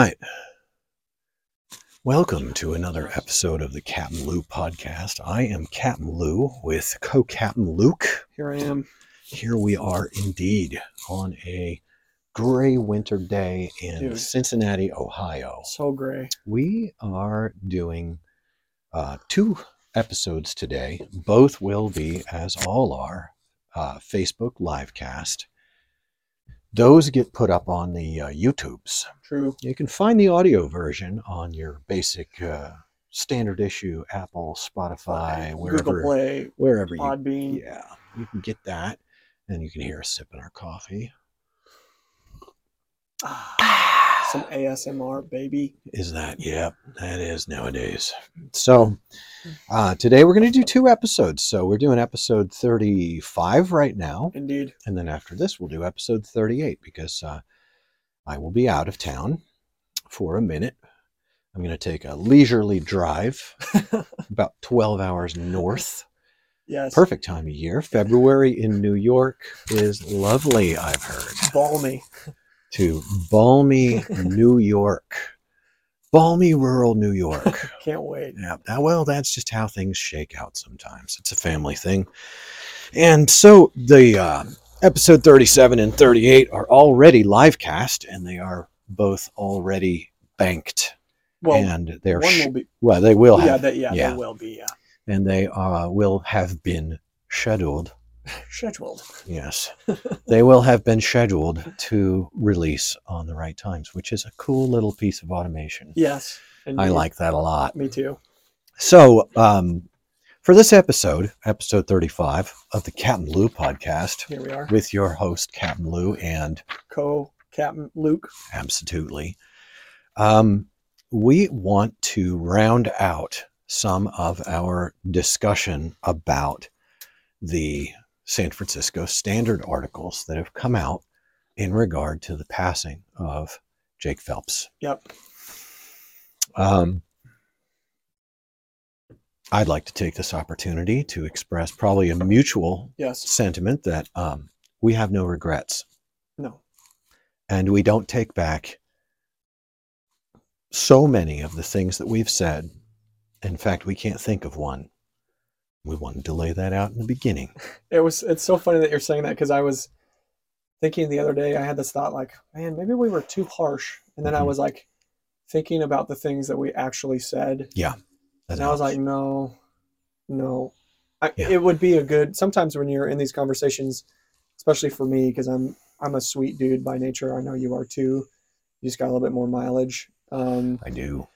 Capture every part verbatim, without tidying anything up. Right. Welcome to another episode of the Captain Lou podcast. I am Captain Lou with co-captain Luke. Here I am. Here we are indeed on a gray winter day in Dude, Cincinnati, Ohio. So gray. We are doing uh, two episodes today. Both will be, as all are, uh, Facebook live cast. Those get put up on the uh, YouTubes. True. You can find the audio version on your basic uh, standard issue, Apple, Spotify, wherever. Google Play, wherever. Podbean. You, yeah, you can get that, and you can hear us sipping our coffee. Ah, some A S M R, baby. Is that? Yep, yeah, that is nowadays. So uh, today we're going to do two episodes. So we're doing episode thirty-five right now. Indeed. And then after this, we'll do episode thirty-eight because uh, I will be out of town for a minute. I'm going to take a leisurely drive about twelve hours north. Yes. Perfect time of year. February in New York is lovely, I've heard. Balmy. To balmy New York, balmy rural New York. Can't wait. Yeah. Well, that's just how things shake out sometimes. It's a family thing. And so the uh, episode thirty-seven and thirty-eight are already live cast, and they are both already banked. Well, and they're one will be. Well, they will have. Yeah, they, yeah, yeah. they will be. Yeah. And they uh, will have been scheduled. Scheduled. Yes. They will have been scheduled to release on the right times, which is a cool little piece of automation. Yes. Indeed. I like that a lot. Me too. So um, for this episode, episode thirty-five of the Captain Lou podcast. Here we are. With your host, Captain Lou, and co-Captain Luke. Absolutely. Um, we want to round out some of our discussion about the San Francisco Standard articles that have come out in regard to the passing of Jake Phelps. Yep. Um, I'd like to take this opportunity to express probably a mutual yes. sentiment that um, we have no regrets. No. And we don't take back so many of the things that we've said. In fact, we can't think of one. We wanted to lay that out in the beginning. It was, it's so funny that you're saying that because I was thinking the other day, I had this thought like, man, maybe we were too harsh. And then mm-hmm. I was like thinking about the things that we actually said. Yeah. And helps. I was like, no, no, I, yeah. it would be a good, sometimes when you're in these conversations, especially for me, because I'm, I'm a sweet dude by nature. I know you are too. You just got a little bit more mileage. Um, I do.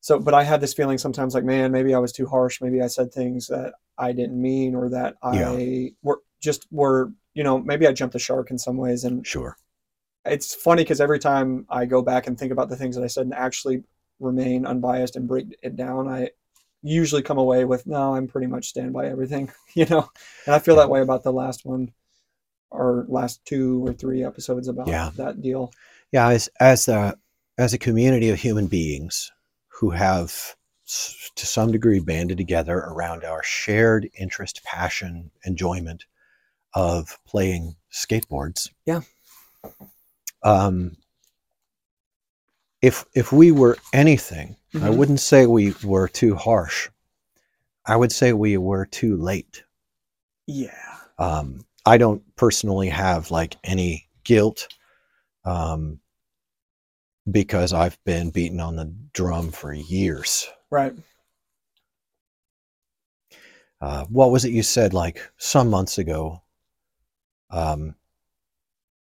So, but I had this feeling sometimes like, man, maybe I was too harsh. Maybe I said things that I didn't mean, or that I yeah. were just were, you know, maybe I jumped the shark in some ways. And sure. It's funny because every time I go back and think about the things that I said and actually remain unbiased and break it down, I usually come away with, no, I'm pretty much stand by everything, you know, and I feel yeah. that way about the last one or last two or three episodes about yeah. that deal. Yeah. As, as a, as a community of human beings who have to some degree banded together around our shared interest, passion, enjoyment of playing skateboards. Yeah. Um, if, if we were anything, mm-hmm. I wouldn't say we were too harsh. I would say we were too late. Yeah. Um, I don't personally have like any guilt, um, because I've been beaten on the drum for years. Right. Uh, what was it you said like some months ago? Um,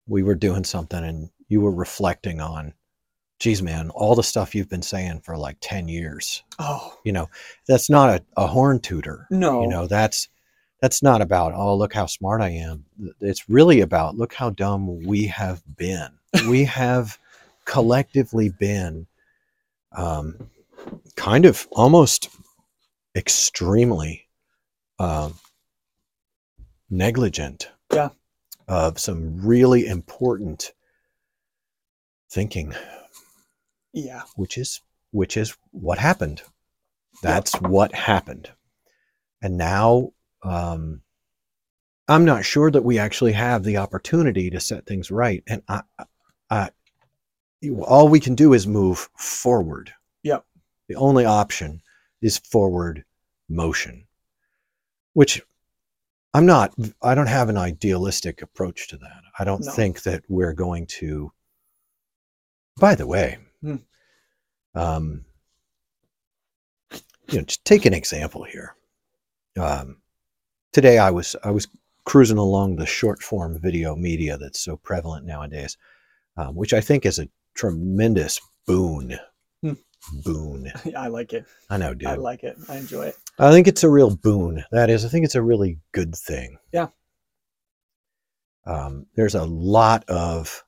we were doing something and you were reflecting on, geez, man, all the stuff you've been saying for like ten years. Oh, you know, that's not a, a horn tooter. No, you know, that's, that's not about, oh, look how smart I am. It's really about, look how dumb we have been. We have collectively been, um, kind of almost extremely um, negligent yeah. of some really important thinking. Yeah. Which is, which is what happened. That's yeah. what happened. And now um, I'm not sure that we actually have the opportunity to set things right. And I, I, all we can do is move forward. Yep. The only option is forward motion, which I'm not, I don't have an idealistic approach to that. I don't no. think that we're going to, by the way, mm. um, you know, just take an example here. Um, today I was, I was cruising along the short form video media that's so prevalent nowadays, um, which I think is a tremendous boon. boon I like it. I know, dude. I like it. I enjoy it. I think it's a real boon. That is, I think it's a really good thing. Yeah. Um, there's a lot of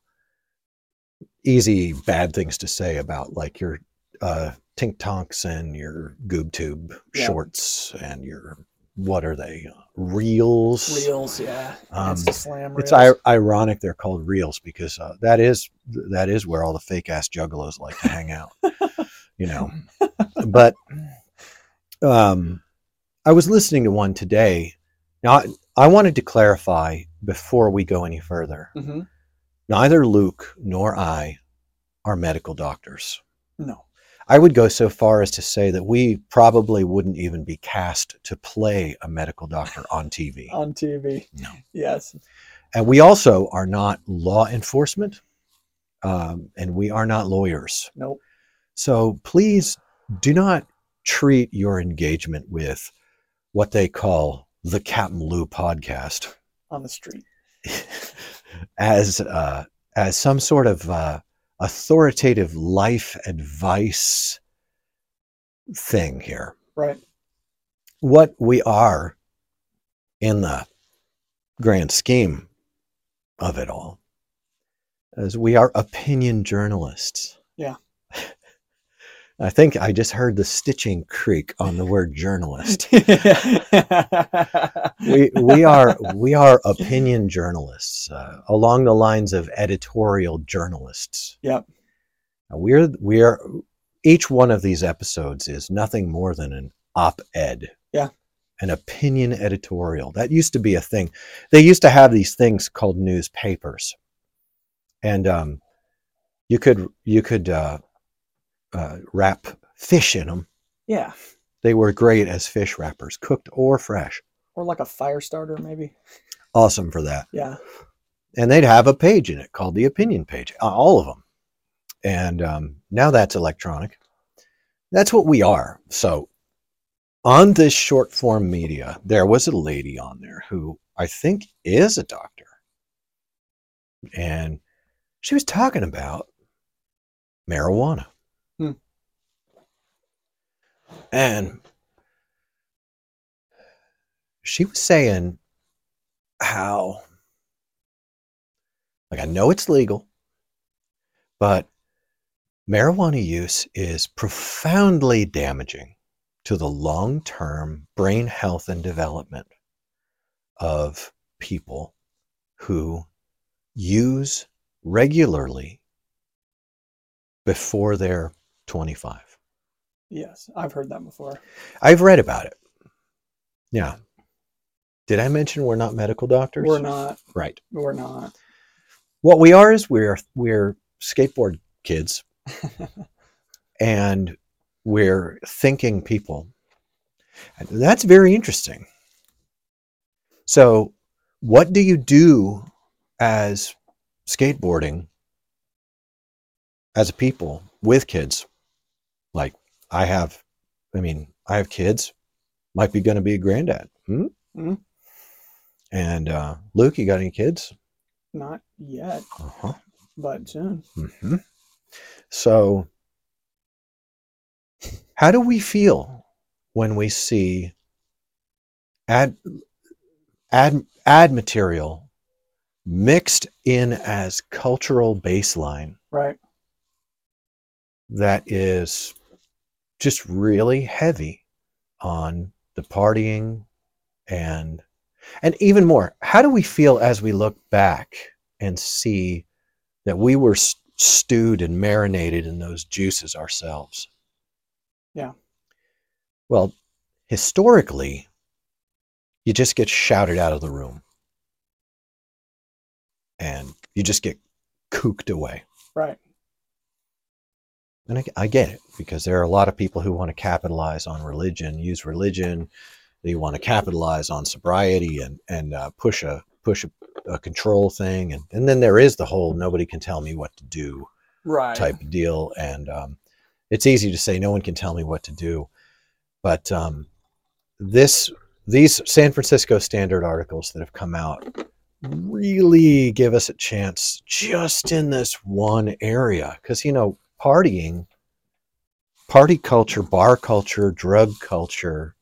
easy bad things to say about like your uh tink tonks and your goob tube yeah. shorts and your, what are they, reels reels yeah um, it's, slam reels. It's I- ironic they're called reels because uh, that is that is where all the fake ass juggalos like to hang out. You know, but um, I was listening to one today. Now, I, I wanted to clarify before we go any further. Mm-hmm. Neither Luke nor I are medical doctors. No. I would go so far as to say that we probably wouldn't even be cast to play a medical doctor on T V. On T V. No. Yes. And we also are not law enforcement, um, and we are not lawyers. Nope. So please do not treat your engagement with what they call the Captain Lou podcast on the street as uh, as some sort of uh, authoritative life advice thing here. Right. What we are in the grand scheme of it all is we are opinion journalists. Yeah. I think I just heard the stitching creak on the word journalist. we we are we are opinion journalists uh, along the lines of editorial journalists. Yep. We're we're each one of these episodes is nothing more than an op-ed. Yeah. An opinion editorial. That used to be a thing. They used to have these things called newspapers, and um, you could you could. Uh, Uh, wrap fish in them. Yeah, they were great as fish wrappers, cooked or fresh, or like a fire starter, maybe. Awesome for that. Yeah, and they'd have a page in it called the opinion page, all of them. And um, now that's electronic. That's what we are. So on this short form media, there was a lady on there who I think is a doctor, and she was talking about marijuana. Hmm. And she was saying how, like, I know it's legal, but marijuana use is profoundly damaging to the long-term brain health and development of people who use regularly before they're twenty-five. Yes, I've heard that before. I've read about it. Yeah. Did I mention we're not medical doctors? We're not. Right. We're not. What we are is we're we're skateboard kids, and we're thinking people. And that's very interesting. So, what do you do as skateboarding as a people with kids? Like I have, I mean, I have kids, might be going to be a granddad. Hmm? Mm-hmm. And uh, Luke, you got any kids? Not yet, uh-huh. But soon. Mm-hmm. So how do we feel when we see ad, ad, ad material mixed in as cultural baseline? Right. That is just really heavy on the partying and and even more. How do we feel as we look back and see that we were stewed and marinated in those juices ourselves? Yeah. Well, historically, you just get shouted out of the room. And you just get kooked away. Right. And I, I get it, because there are a lot of people who want to capitalize on religion, use religion. They want to capitalize on sobriety and and uh, push a push a, a control thing, and and then there is the whole nobody can tell me what to do, right, type of deal. And um, it's easy to say no one can tell me what to do, but um, this these San Francisco Standard articles that have come out really give us a chance just in this one area, because, you know, partying, party culture, bar culture, drug culture,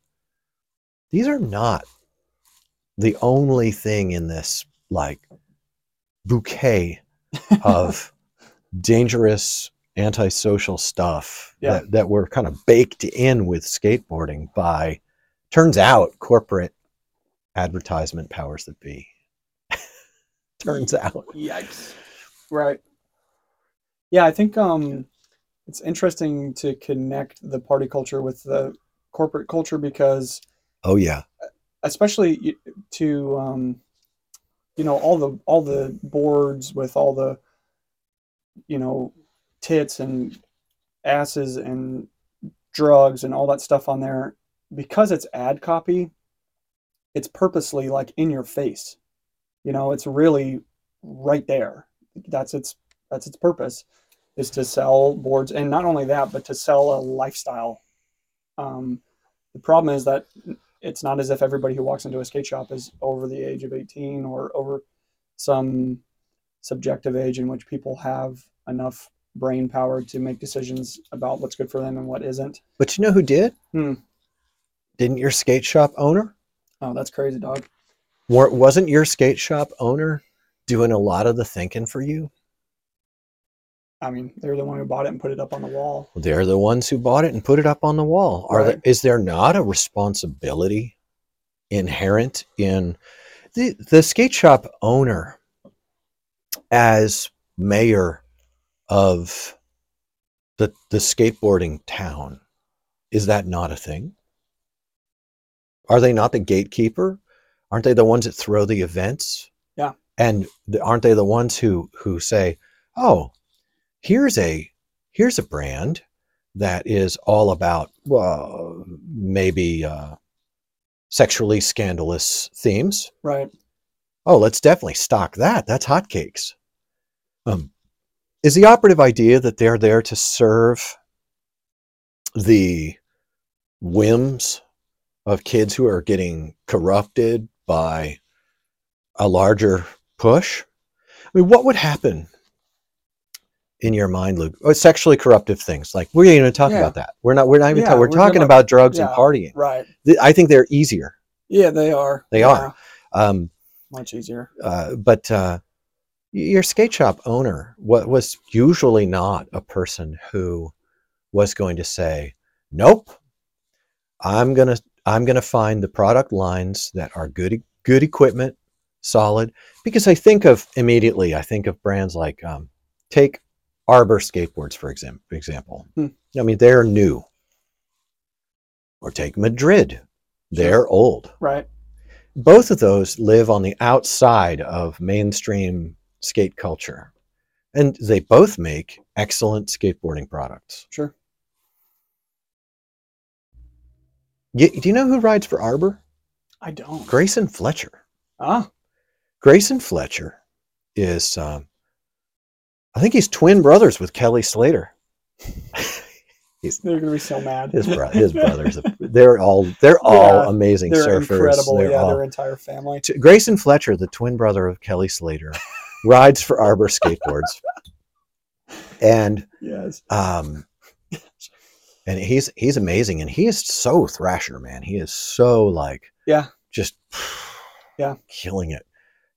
these are not the only thing in this, like, bouquet of dangerous, antisocial stuff, yeah, that, that were kind of baked in with skateboarding by, turns out, corporate advertisement powers that be. Turns out. Yikes. Right. Yeah, I think um, it's interesting to connect the party culture with the corporate culture, because... Oh yeah, especially to um, you know, all the all the boards with all the, you know, tits and asses and drugs and all that stuff on there, because it's ad copy. It's purposely, like, in your face, you know. It's really right there. That's its that's its purpose, is to sell boards, and not only that, but to sell a lifestyle. Um, the problem is that it's not as if everybody who walks into a skate shop is over the age of eighteen or over some subjective age in which people have enough brain power to make decisions about what's good for them and what isn't. But you know who did? Hmm. Didn't your skate shop owner? Oh, that's crazy, dog. Wasn't your skate shop owner doing a lot of the thinking for you? I mean, they're the one who bought it and put it up on the wall. They're the ones who bought it and put it up on the wall. Are right. there, is there not a responsibility inherent in the, the skate shop owner as mayor of the, the skateboarding town? Is that not a thing? Are they not the gatekeeper? Aren't they the ones that throw the events? Yeah. And the, aren't they the ones who, who say, oh, Here's a here's a brand that is all about, well, maybe uh, sexually scandalous themes. Right. Oh, let's definitely stock that. That's hotcakes. Um, is the operative idea that they're there to serve the whims of kids who are getting corrupted by a larger push? I mean, what would happen in your mind, Luke? Or sexually corruptive things, like, we're not even talking yeah. about that. We're not. We're not even. Yeah, ta- we're, we're talking about, about drugs yeah, and partying. Right. Th- I think they're easier. Yeah, they are. They yeah. are. Um, Much easier. Uh, but uh, your skate shop owner what was usually not a person who was going to say, "Nope, I'm gonna I'm gonna find the product lines that are good good equipment, solid." Because I think of immediately, I think of brands like um, take. Arbor skateboards, for example. Hmm. I mean, they're new. Or take Madrid. They're sure. old. Right. Both of those live on the outside of mainstream skate culture. And they both make excellent skateboarding products. Sure. You, do you know who rides for Arbor? I don't. Grayson Fletcher. Ah. Grayson Fletcher is... Um, I think he's twin brothers with Kelly Slater. he's, They're going to be so mad. His, bro- his brothers, they're all they're yeah, all amazing they're surfers. Incredible, they're yeah, all, their entire family. T- Grayson Fletcher, the twin brother of Kelly Slater, rides for Arbor Skateboards, and yes, um, and he's he's amazing, and he is so Thrasher, man. He is so like yeah, just yeah, killing it,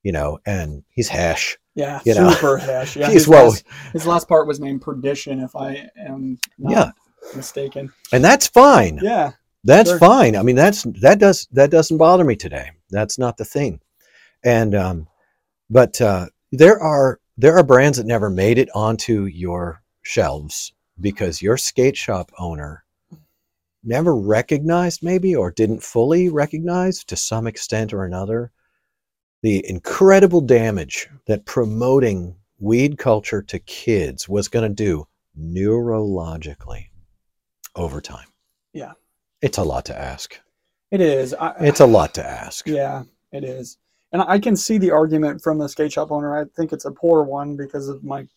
you know. And he's hash. Yeah, you super know. Hash. Yeah, his, well, last, his last part was named Perdition, if I am not yeah. mistaken. And that's fine. Yeah, that's sure. fine. I mean, that's that does that doesn't bother me today. That's not the thing. And um, but uh, there are there are brands that never made it onto your shelves because your skate shop owner never recognized, maybe, or didn't fully recognize to some extent or another, the incredible damage that promoting weed culture to kids was going to do neurologically over time. Yeah. It's a lot to ask. It is. I, it's a lot to ask. Yeah, it is. And I can see the argument from the skate shop owner. I think it's a poor one because of my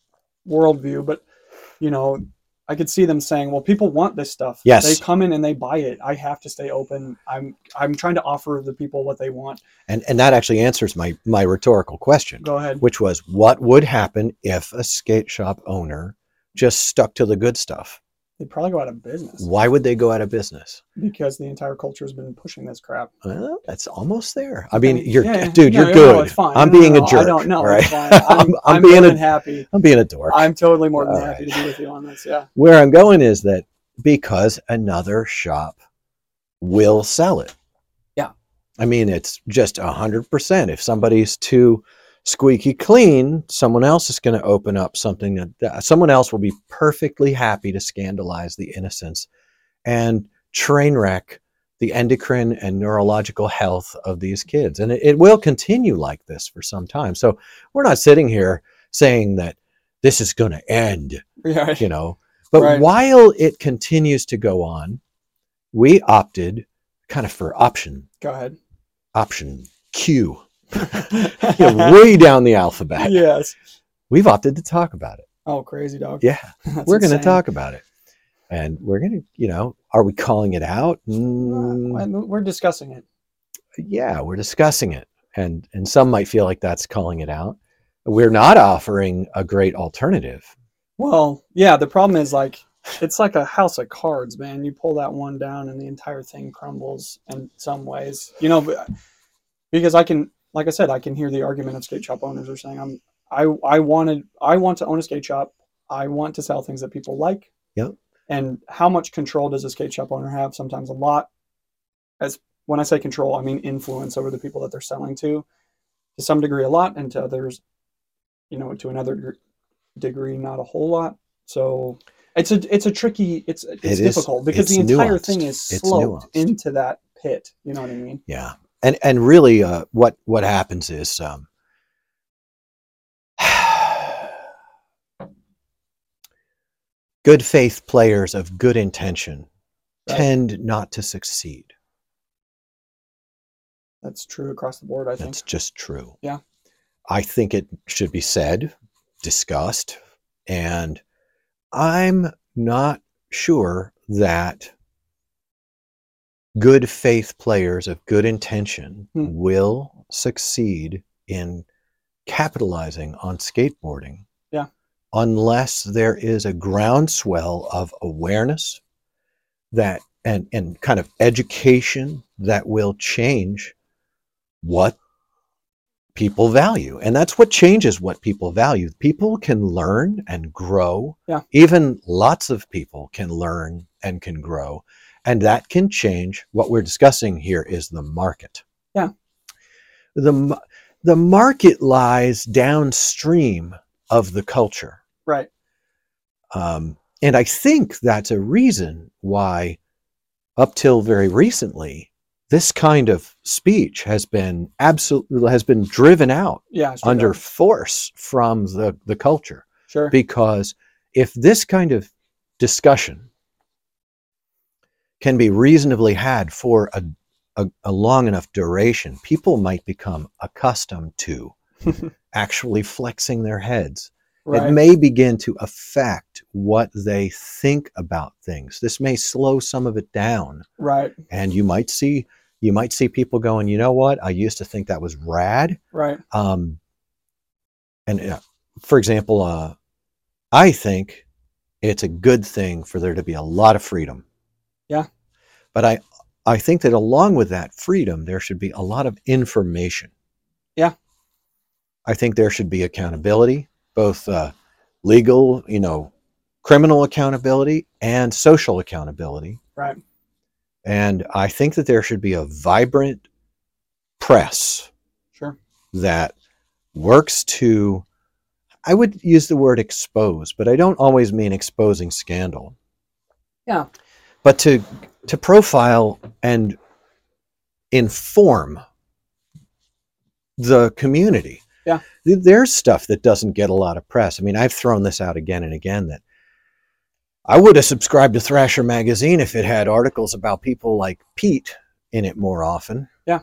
worldview, but you know, I could see them saying, well, people want this stuff. Yes. They come in and they buy it. I have to stay open. I'm I'm trying to offer the people what they want. And and that actually answers my, my rhetorical question. Go ahead. Which was, what would happen if a skate shop owner just stuck to the good stuff? They'd probably go out of business. Why would they go out of business? Because the entire culture has been pushing this crap. Well, that's almost there. I mean, you're yeah, dude, no, you're good. No, it's fine. I'm no, being no, a jerk. I don't know. Right? I'm, I'm, I'm being more a, than happy. I'm being a dork. I'm totally more than all happy right. to be with you on this. Yeah. Where I'm going is that because another shop will sell it. Yeah. I mean, it's just a hundred percent. If somebody's too squeaky clean, someone else is going to open up something that uh, someone else will be perfectly happy to scandalize the innocence and train wreck the endocrine and neurological health of these kids. And it, it will continue like this for some time. So we're not sitting here saying that this is going to end, yeah. you know, but right. while it continues to go on, we opted kind of for option. Go ahead. Option Q. you know, way down the alphabet. Yes. We've opted to talk about it. Oh, crazy dog. Yeah. That's we're going to talk about it. And we're going to, you know, are we calling it out? Mm. We're discussing it. Yeah, we're discussing it. And and some might feel like that's calling it out. We're not offering a great alternative. Well, yeah, the problem is like it's like a house of cards, man. You pull that one down and the entire thing crumbles in some ways. You know, because I can Like I said, I can hear the argument of skate shop owners are saying, "I'm I I wanted I want to own a skate shop. I want to sell things that people like." Yep. And how much control does a skate shop owner have? Sometimes a lot. As when I say control, I mean influence over the people that they're selling to, to some degree a lot, and to others, you know, to another degree not a whole lot. So it's a it's a tricky it's it's it difficult is, because it's the entire nuanced. Thing is sloped into that pit. You know what I mean? Yeah. And and really, uh, what what happens is um, good faith players of good intention right. tend not to succeed. That's true across the board. I That's think. That's just true. Yeah, I think it should be said, discussed, and I'm not sure that good faith players of good intention hmm. will succeed in capitalizing on skateboarding yeah. unless there is a groundswell of awareness that and, and kind of education that will change what people value. And that's what changes what people value. People can learn and grow. Yeah. Even lots of people can learn and can grow. And that can change. What we're discussing here is the market. Yeah. The, the market lies downstream of the culture. Right. Um, and I think that's a reason why, up till very recently, this kind of speech has been absolutely has been driven out yeah, sure under does. force from the, the culture. Sure. Because if this kind of discussion can be reasonably had for a, a, a long enough duration, people might become accustomed to actually flexing their heads. Right. It may begin to affect what they think about things. This may slow some of it down. Right. And you might see you might see people going, you know what? I used to think that was rad. Right. Um, and uh, for example, uh, I think it's a good thing for there to be a lot of freedom. Yeah. But I, I think that along with that freedom, there should be a lot of information. Yeah. I think there should be accountability, both uh, legal, you know, criminal accountability and social accountability. Right. And I think that there should be a vibrant press. Sure. That works to, I would use the word expose, but I don't always mean exposing scandal. Yeah. But to to profile and inform the community. Yeah. There's stuff that doesn't get a lot of press. I mean, I've thrown this out again and again that I would have subscribed to Thrasher magazine if it had articles about people like Pete in it more often. Yeah.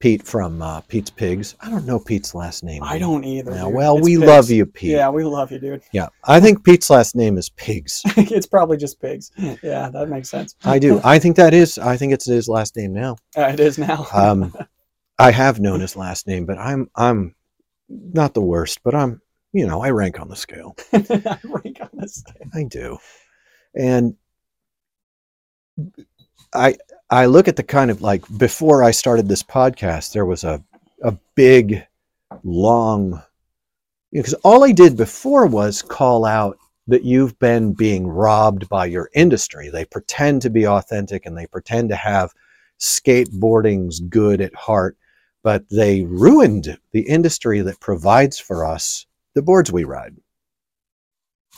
Pete from uh, Pete's Pigs. I don't know Pete's last name. I don't either. Now, well, it's we Pigs. Love you, Pete. Yeah, we love you, dude. Yeah. I think Pete's last name is Pigs. It's probably just Pigs. Yeah, that makes sense. I do. I think that is. I think it's his last name now. Uh, it is now. um, I have known his last name, but I'm I'm not the worst, but I'm. You know, I rank on the scale. I rank on the scale. I do. And I I look at the kind of, like, before I started this podcast, there was a, a big, long, because you know, all I did before was call out that you've been being robbed by your industry. They pretend to be authentic and they pretend to have skateboarding's good at heart, but they ruined the industry that provides for us the boards we ride,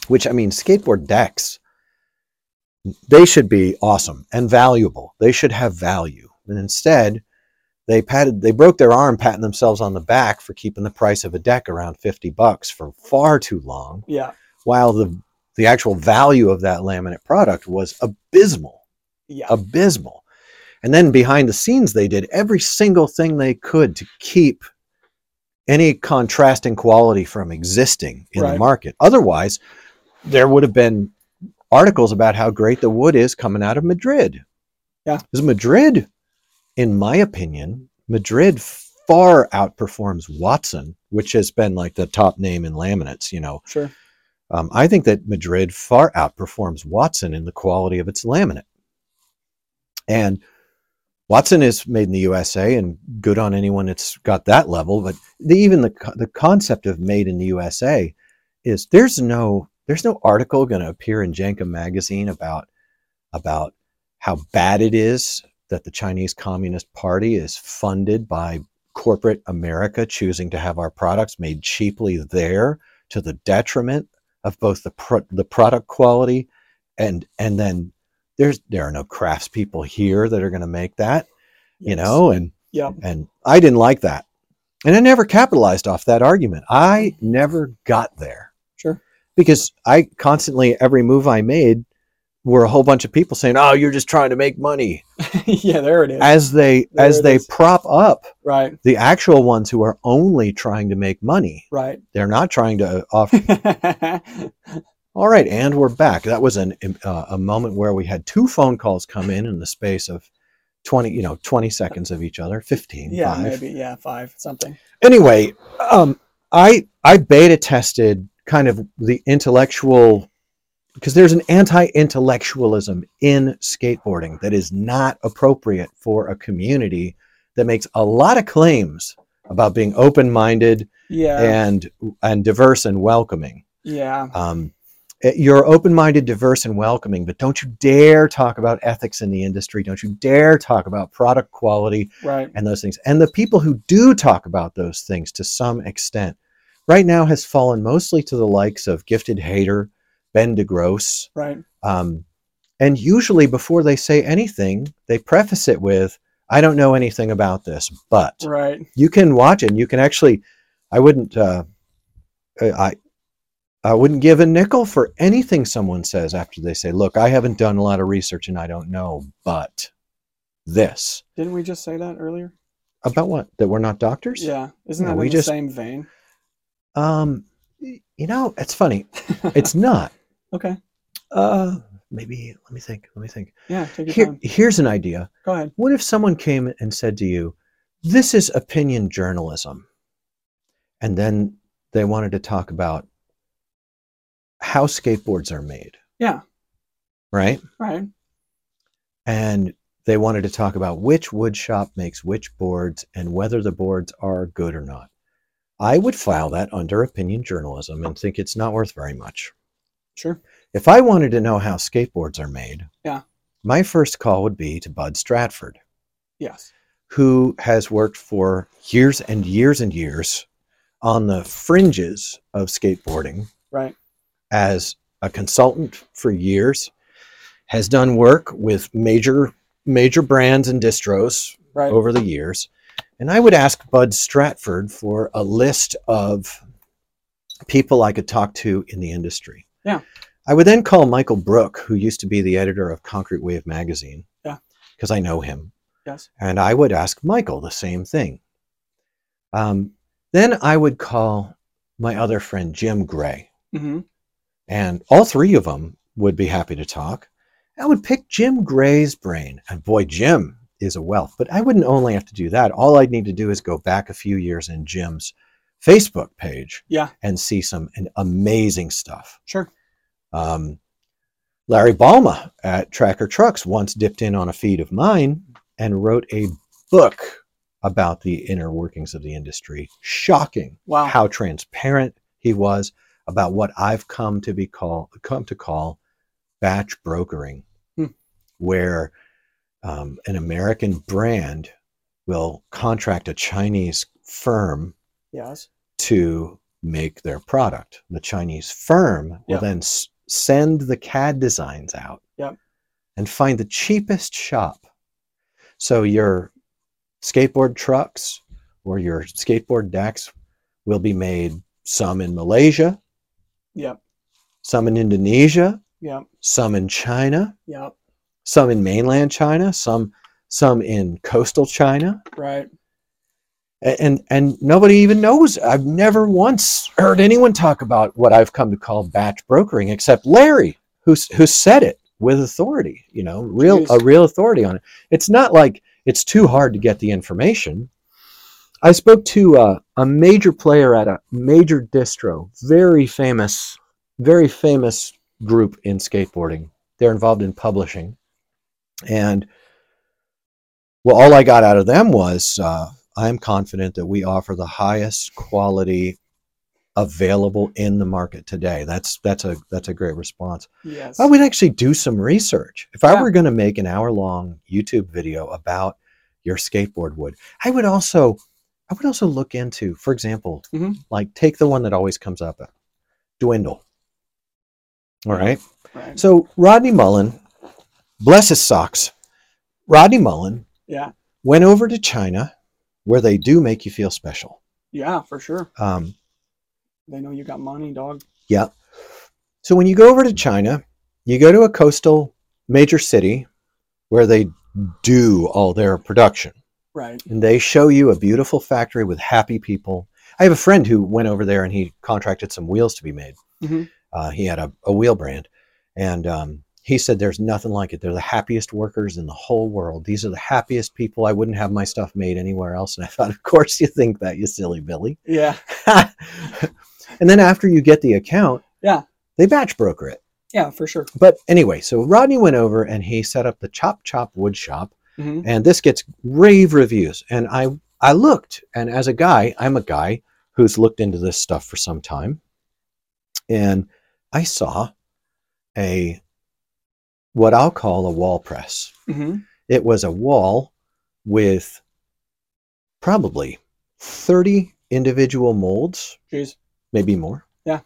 which, I mean, skateboard decks, they should be awesome and valuable. They should have value. And instead, they patted, they broke their arm patting themselves on the back for keeping the price of a deck around fifty bucks for far too long. Yeah. While the, the actual value of that laminate product was abysmal. Yeah. Abysmal. And then behind the scenes, they did every single thing they could to keep any contrasting quality from existing in right. the market. Otherwise, there would have been articles about how great the wood is coming out of Madrid. Yeah. Because Madrid, in my opinion, Madrid far outperforms Watson, which has been like the top name in laminates, you know. Sure. Um, I think that Madrid far outperforms Watson in the quality of its laminate. And Watson is made in the U S A, and good on anyone that's got that level. But the, even the the concept of made in the U S A is there's no there's no article going to appear in Jenka magazine about about how bad it is that the Chinese Communist Party is funded by corporate America choosing to have our products made cheaply there to the detriment of both the pro- the product quality and and then. There's there are no craftspeople here that are going to make that, you yes. know, and yep. and I didn't like that, and I never capitalized off that argument. I never got there, sure, because I constantly every move I made were a whole bunch of people saying, "Oh, you're just trying to make money." Yeah, there it is. As they there as they is. prop up right the actual ones who are only trying to make money. Right, they're not trying to offer. All right, and we're back. That was an, uh, a moment where we had two phone calls come in in the space of twenty, you know, twenty seconds of each other, fifteen. Yeah, five. maybe, yeah, five, something. Anyway, um, I I beta tested kind of the intellectual, because there's an anti-intellectualism in skateboarding that is not appropriate for a community that makes a lot of claims about being open-minded yeah. and and diverse and welcoming. Yeah. Um. You're open-minded, diverse, and welcoming, but don't you dare talk about ethics in the industry. Don't you dare talk about product quality right. and those things. And the people who do talk about those things to some extent right now has fallen mostly to the likes of Gifted Hater, Ben DeGross. Right. Um, and usually before they say anything, they preface it with, I don't know anything about this, but right. you can watch it. And you can actually, I wouldn't, uh, I, I wouldn't give a nickel for anything someone says after they say, look, I haven't done a lot of research and I don't know, but this. Didn't we just say that earlier? About what? That we're not doctors? Yeah. Isn't no, that in the just, same vein? Um, you know, it's funny. It's not. Okay. Uh, maybe, let me think, let me think. Yeah, take your Here, time. Here's an idea. Go ahead. What if someone came and said to you, this is opinion journalism? And then they wanted to talk about how skateboards are made. Yeah. Right? Right. And they wanted to talk about which wood shop makes which boards and whether the boards are good or not. I would file that under opinion journalism and think it's not worth very much. Sure. If I wanted to know how skateboards are made, yeah, my first call would be to Bud Stratford. Yes. Who has worked for years and years and years on the fringes of skateboarding. Right. As a consultant for years, has done work with major major brands and distros right. over the years. And I would ask Bud Stratford for a list of people I could talk to in the industry. Yeah. I would then call Michael Brooke, who used to be the editor of Concrete Wave magazine, yeah, because I know him. Yes. And I would ask Michael the same thing. Um, then I would call my other friend, Jim Gray. Mm-hmm. And all three of them would be happy to talk. I would pick Jim Gray's brain. And boy, Jim is a wealth. But I wouldn't only have to do that. All I'd need to do is go back a few years in Jim's Facebook page, yeah, and see some amazing stuff. Sure. Um, Larry Balma at Tracker Trucks once dipped in on a feed of mine and wrote a book about the inner workings of the industry. Shocking. Wow. How transparent he was about what I've come to be call come to call batch brokering, hmm. where um, an American brand will contract a Chinese firm, yes, to make their product. The Chinese firm will, yep, then s- send the C A D designs out, yep, and find the cheapest shop. So your skateboard trucks or your skateboard decks will be made, some in Malaysia, yep, some in Indonesia, yep, some in China, yep, some in mainland China, some some in coastal China, right? And and nobody even knows. I've never once heard anyone talk about what I've come to call batch brokering, except Larry, who who said it with authority. You know, real Jeez. a real authority on it. It's not like it's too hard to get the information. I spoke to uh, a major player at a major distro, very famous, very famous group in skateboarding. They're involved in publishing, and well, all I got out of them was, Uh, I'm confident that we offer the highest quality available in the market today. That's that's a that's a great response. Yes. I would actually do some research. If I yeah. were going to make an hour-long YouTube video about your skateboard wood, I would also I would also look into, for example, mm-hmm. like take the one that always comes up, Dwindle. All right? right. So Rodney Mullen, bless his socks, Rodney Mullen yeah. went over to China, where they do make you feel special. Yeah, for sure. Um, they know you got money, dog. Yeah. So when you go over to China, you go to a coastal major city where they do all their production. Right. And they show you a beautiful factory with happy people. I have a friend who went over there and he contracted some wheels to be made. Mm-hmm. Uh, he had a, a wheel brand. And um, he said there's nothing like it. They're the happiest workers in the whole world. These are the happiest people. I wouldn't have my stuff made anywhere else. And I thought, of course you think that, you silly Billy. Yeah. And then after you get the account, yeah, they batch broker it. Yeah, for sure. But anyway, so Rodney went over and he set up the Chop Chop Wood Shop. Mm-hmm. And this gets rave reviews. And I, I looked. And as a guy, I'm a guy who's looked into this stuff for some time. And I saw a... what I'll call a wall press. Mm-hmm. It was a wall with probably thirty individual molds, Jeez. maybe more. Yeah.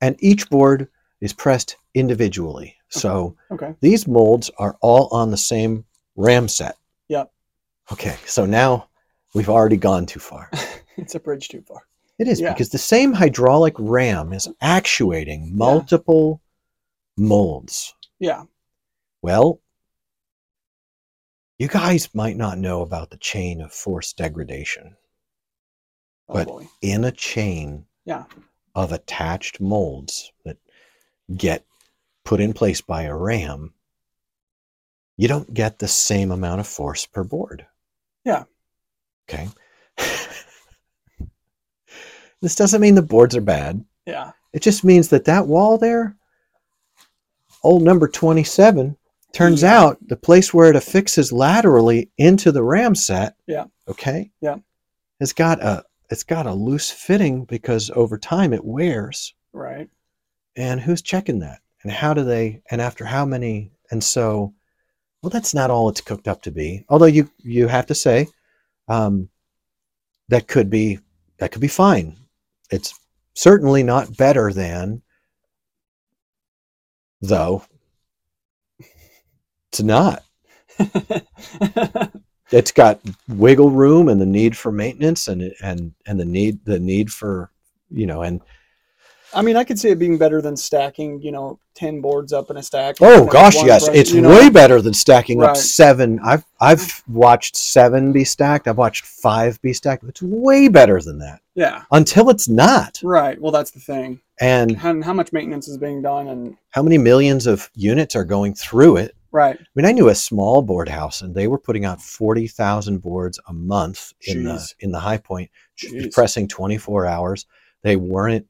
And each board is pressed individually. Okay. So okay. these molds are all on the same ram set. Yep. Okay, so now we've already gone too far. It's a bridge too far. It is, yeah. because the same hydraulic ram is actuating multiple yeah. molds. Yeah. Well, you guys might not know about the chain of forced degradation, oh, but boy. in a chain yeah. of attached molds that get put in place by a ram, you don't get the same amount of force per board. Yeah. Okay. This doesn't mean the boards are bad. Yeah. It just means that that wall there, old number twenty-seven, turns yeah. out the place where it affixes laterally into the ram set, yeah, okay, yeah, it's got a it's got a loose fitting because over time it wears. Right. And who's checking that? And how do they? And after how many? And so, well, that's not all it's cooked up to be. Although you you have to say, um, that could be that could be fine. It's certainly not better than, though. It's not. It's got wiggle room and the need for maintenance and and and the need the need for, you know, and I mean, I could see it being better than stacking, you know, ten boards up in a stack. Oh gosh, yes, brush, it's you know? way better than stacking right. up seven. I've I've watched seven be stacked. I've watched five be stacked. It's way better than that. Yeah. Until it's not. Right. Well, that's the thing. And how, how much maintenance is being done, and how many millions of units are going through it. Right. I mean, I knew a small board house, and they were putting out forty thousand boards a month Jeez. in the in the high point, Jeez. pressing twenty four hours. They weren't.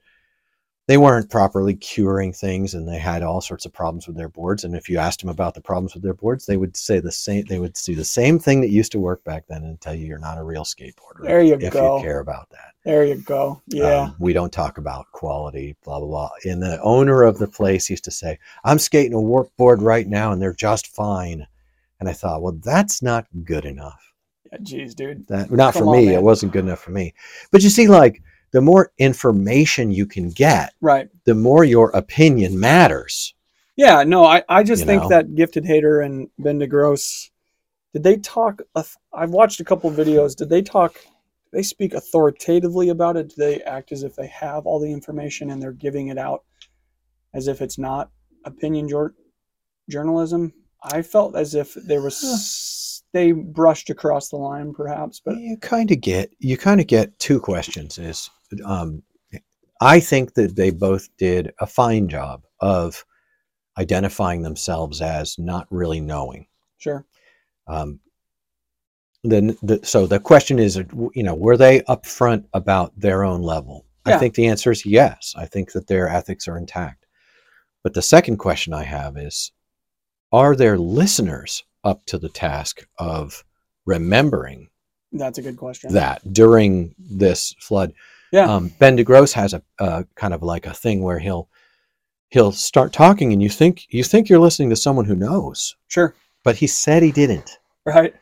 They weren't properly curing things, and they had all sorts of problems with their boards. And if you asked them about the problems with their boards, they would say the same. They would do the same thing that used to work back then, and tell you you're not a real skateboarder. There you if go. If you care about that. There you go. Yeah. Um, we don't talk about quality, blah, blah, blah. And the owner of the place used to say, I'm skating a warp board right now, and they're just fine. And I thought, well, that's not good enough. Yeah, geez, dude. That, not Come for on, me. Man. It wasn't good enough for me. But you see, like, the more information you can get, right, the more your opinion matters. Yeah, no, I, I just you think know? that Gifted Hater and Ben DeGross, did they talk, I've watched a couple of videos, did they talk, they speak authoritatively about it? Do they act as if they have all the information and they're giving it out as if it's not opinion jor- journalism? I felt as if there was... Huh. They brushed across the line, perhaps, but you kind of get you kind of get two questions. Is um, I think that they both did a fine job of identifying themselves as not really knowing. Sure. Um, then, the, so the question is, you know, were they upfront about their own level? Yeah. I think the answer is yes. I think that their ethics are intact. But the second question I have is, are their listeners up to the task of remembering? That's a good question. That during this flood, yeah, um, Ben DeGross has a uh, kind of like a thing where he'll he'll start talking, and you think you think you're listening to someone who knows, sure, but he said he didn't, right?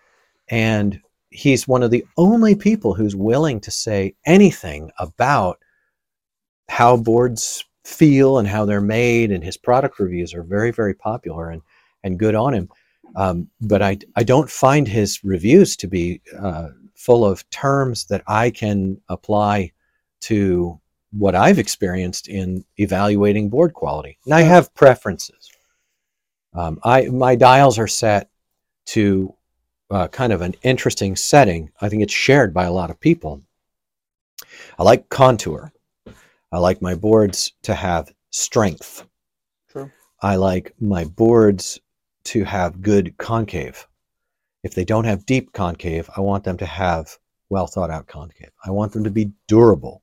And he's one of the only people who's willing to say anything about how boards feel and how they're made, and his product reviews are very, very popular, and and good on him. Um, but I, I don't find his reviews to be uh, full of terms that I can apply to what I've experienced in evaluating board quality. And I have preferences. Um, I my dials are set to uh, kind of an interesting setting. I think it's shared by a lot of people. I like contour. I like my boards to have strength. True. I like my boards to have good concave. If they don't have deep concave, I want them to have well thought out concave. I want them to be durable.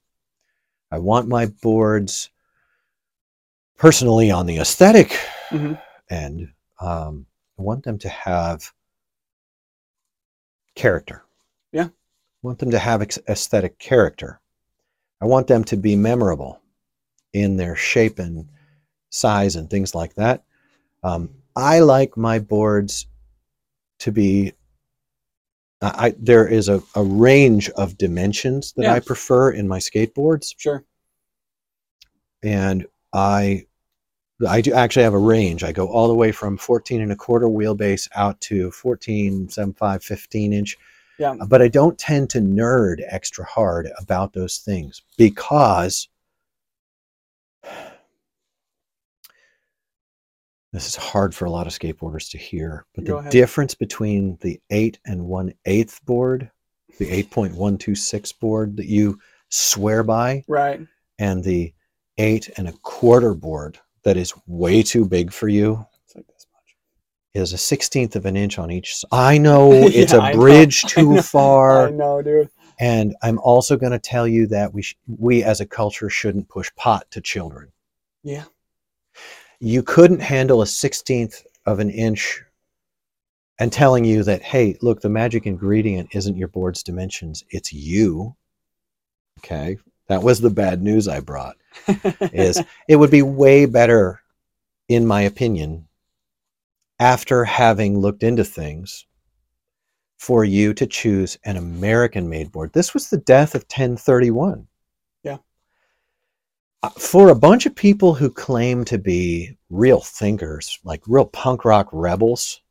I want my boards, personally, on the aesthetic mm-hmm. end, um, I want them to have character. Yeah. I want them to have aesthetic character. I want them to be memorable in their shape and size and things like that. Um, I like my boards to be, I, there is a, a range of dimensions that yeah. I prefer in my skateboards. Sure. And I, I do actually have a range. I go all the way from fourteen and a quarter wheelbase out to fourteen, seven five, fifteen inch. Yeah. But I don't tend to nerd extra hard about those things because this is hard for a lot of skateboarders to hear, but Go the ahead. difference between the eight and one eighth board, the eight point one two six board that you swear by, right, and the eight and a quarter board that is way too big for you, it's like this much, is a sixteenth of an inch on each side. I know it's yeah, a bridge too I far. I know, dude. And I'm also going to tell you that we sh- we as a culture shouldn't push pot to children. Yeah. You couldn't handle a sixteenth of an inch and telling you that, hey, look, the magic ingredient isn't your board's dimensions, it's you. Okay, that was the bad news I brought. Is it would be way better, in my opinion, after having looked into things, for you to choose an American-made board. This was the death of ten thirty-one. For a bunch of people who claim to be real thinkers, like real punk rock rebels,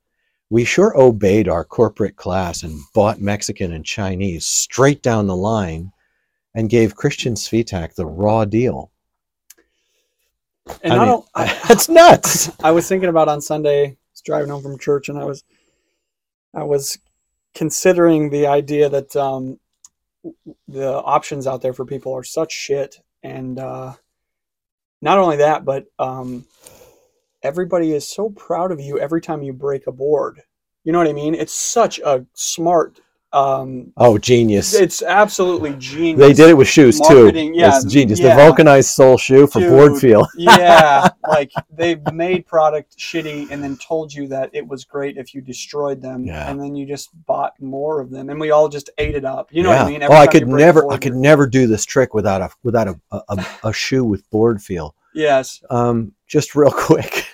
we sure obeyed our corporate class and bought Mexican and Chinese straight down the line and gave Christian Svitak the raw deal. And I, I mean, don't. I, that's nuts. I was thinking about on Sunday. I was driving home from church, and I was, I was considering the idea that um, the options out there for people are such shit, and uh, not only that, but um, everybody is so proud of you every time you break a board. You know what I mean? It's such a smart. Um, oh, genius! It's absolutely genius. They did it with shoes Marketing, too. Yeah, it's genius. Yeah. The vulcanized sole shoe for Dude, board feel. Yeah, like they've made product shitty and then told you that it was great if you destroyed them, yeah. and then you just bought more of them, and we all just ate it up. You know yeah. what I mean? Every oh, I could never, I could never do this trick without a without a a, a shoe with board feel. Yes. Um, just real quick.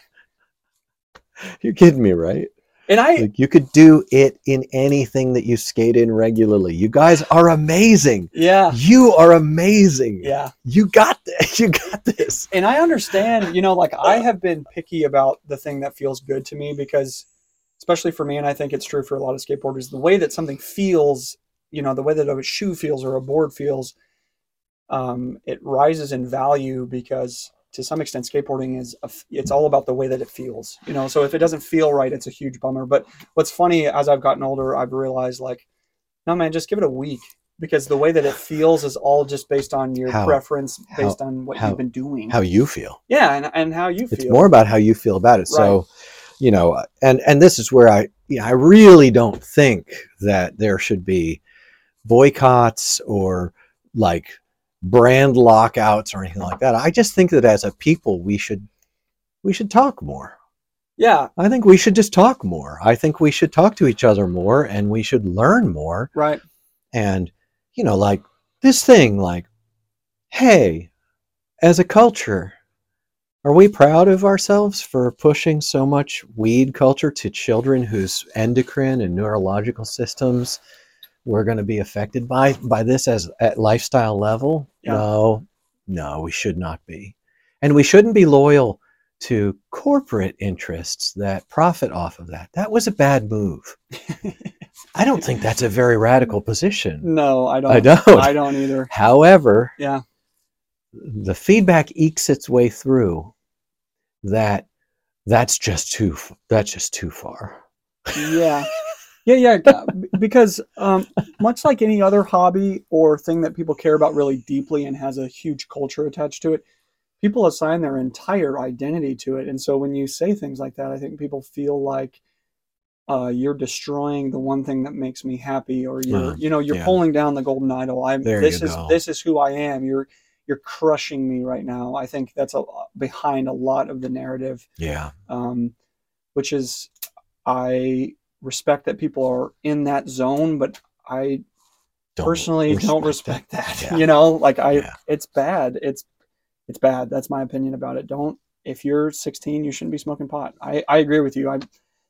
You're kidding me, right? And I, like you could do it in anything that you skate in regularly. You guys are amazing. Yeah. You are amazing. Yeah. You got this. You got this. And I understand, you know, like I have been picky about the thing that feels good to me because, especially for me, and I think it's true for a lot of skateboarders, the way that something feels, you know, the way that a shoe feels or a board feels, um, it rises in value because to some extent, skateboarding is, a, it's all about the way that it feels, you know? So if it doesn't feel right, it's a huge bummer. But what's funny, as I've gotten older, I've realized like, no man, just give it a week because the way that it feels is all just based on your how, preference, based how, on what how, you've been doing. How you feel. Yeah, and, and how you feel. It's more about how you feel about it. Right. So, you know, and, and this is where I, you know, I really don't think that there should be boycotts or like, brand lockouts or anything like that. I just think that as a people, we should we should talk more. Yeah. I think we should just talk more. I think we should talk to each other more and we should learn more. Right. And, you know, like this thing, like, hey, as a culture, are we proud of ourselves for pushing so much weed culture to children whose endocrine and neurological systems we're going to be affected by by this as at lifestyle level? Yeah. No, no, we should not be. And we shouldn't be loyal to corporate interests that profit off of that. That was a bad move. I don't think that's a very radical position. No, I don't. I don't. I don't either. However, yeah, the feedback ekes its way through that that's just too, that's just too far. Yeah. Yeah, yeah, because um, much like any other hobby or thing that people care about really deeply and has a huge culture attached to it, people assign their entire identity to it. And so when you say things like that, I think people feel like uh, you're destroying the one thing that makes me happy, or you're, uh, you know, you're yeah. pulling down the golden idol. I'm there this is go. This is who I am. You're you're crushing me right now. I think that's a, behind a lot of the narrative. Yeah, um, which is I. respect that people are in that zone, but I don't personally respect don't respect that, that. Yeah. You know, like I yeah. it's bad. It's it's bad. That's my opinion about it. Don't, if you're sixteen, you shouldn't be smoking pot. I, I agree with you. I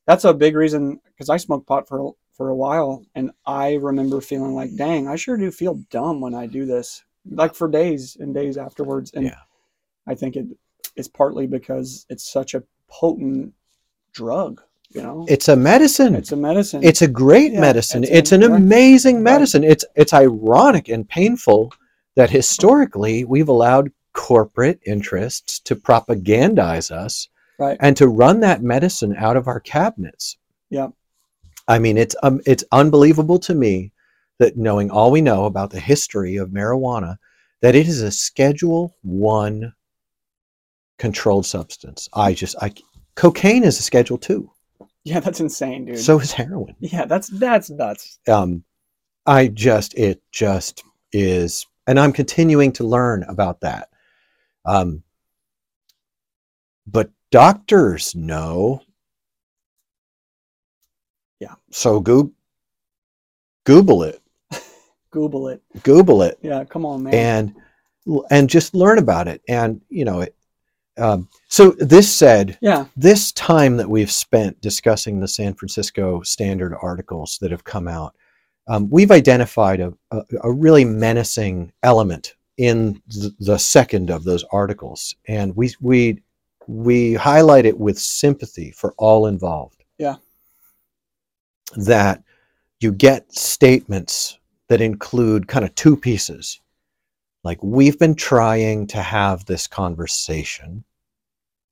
that's a big reason, because I smoked pot for for a while, and I remember feeling like, dang, I sure do feel dumb when I do this, like for days and days afterwards. And yeah. I think it is partly because it's such a potent drug. You know? It's a medicine. It's a medicine. It's a great yeah, medicine. It's, it's an correct. amazing medicine. Right. It's it's ironic and painful that historically we've allowed corporate interests to propagandize us right. and to run that medicine out of our cabinets. Yeah, I mean it's um it's unbelievable to me that, knowing all we know about the history of marijuana, that it is a Schedule One controlled substance. I just I cocaine is a Schedule Two. Yeah, that's insane, dude. So is heroin. Yeah, that's that's nuts. Um, I just, it just is, and I'm continuing to learn about that. Um, but doctors know. Yeah. So go, Google it. Google it. Google it. Yeah, come on, man. And and just learn about it, and you know it. Um, so this said, yeah. this time that we've spent discussing the San Francisco Standard articles that have come out, um, we've identified a, a, a really menacing element in th- the second of those articles. And we, we, we highlight it with sympathy for all involved. Yeah. That you get statements that include kind of two pieces. Like, we've been trying to have this conversation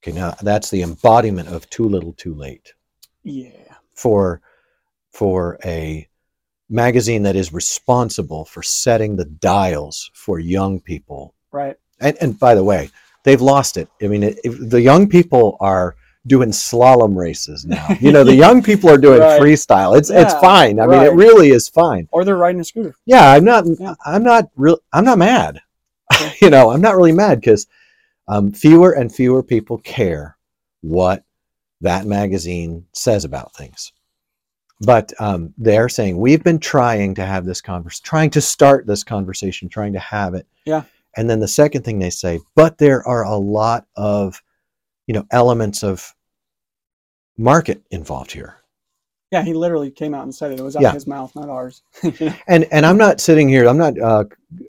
Okay, now that's the embodiment of too little, too late. Yeah. For for a magazine that is responsible for setting the dials for young people. Right. And and by the way, they've lost it. I mean, it, it, the young people are doing slalom races now. You know, the young people are doing right. freestyle. It's yeah, it's fine. I right. mean, it really is fine. Or they're riding a scooter. Yeah, I'm not. Yeah. I'm not real. I'm not mad. Okay. You know, I'm not really mad because um, fewer and fewer people care what that magazine says about things. But um, they're saying we've been trying to have this converse, trying to start this conversation, trying to have it. Yeah. And then the second thing they say, but there are a lot of, you know, elements of market involved here. Yeah, he literally came out and said it. It was out yeah. of his mouth, not ours. and and I'm not sitting here. I'm not. Uh,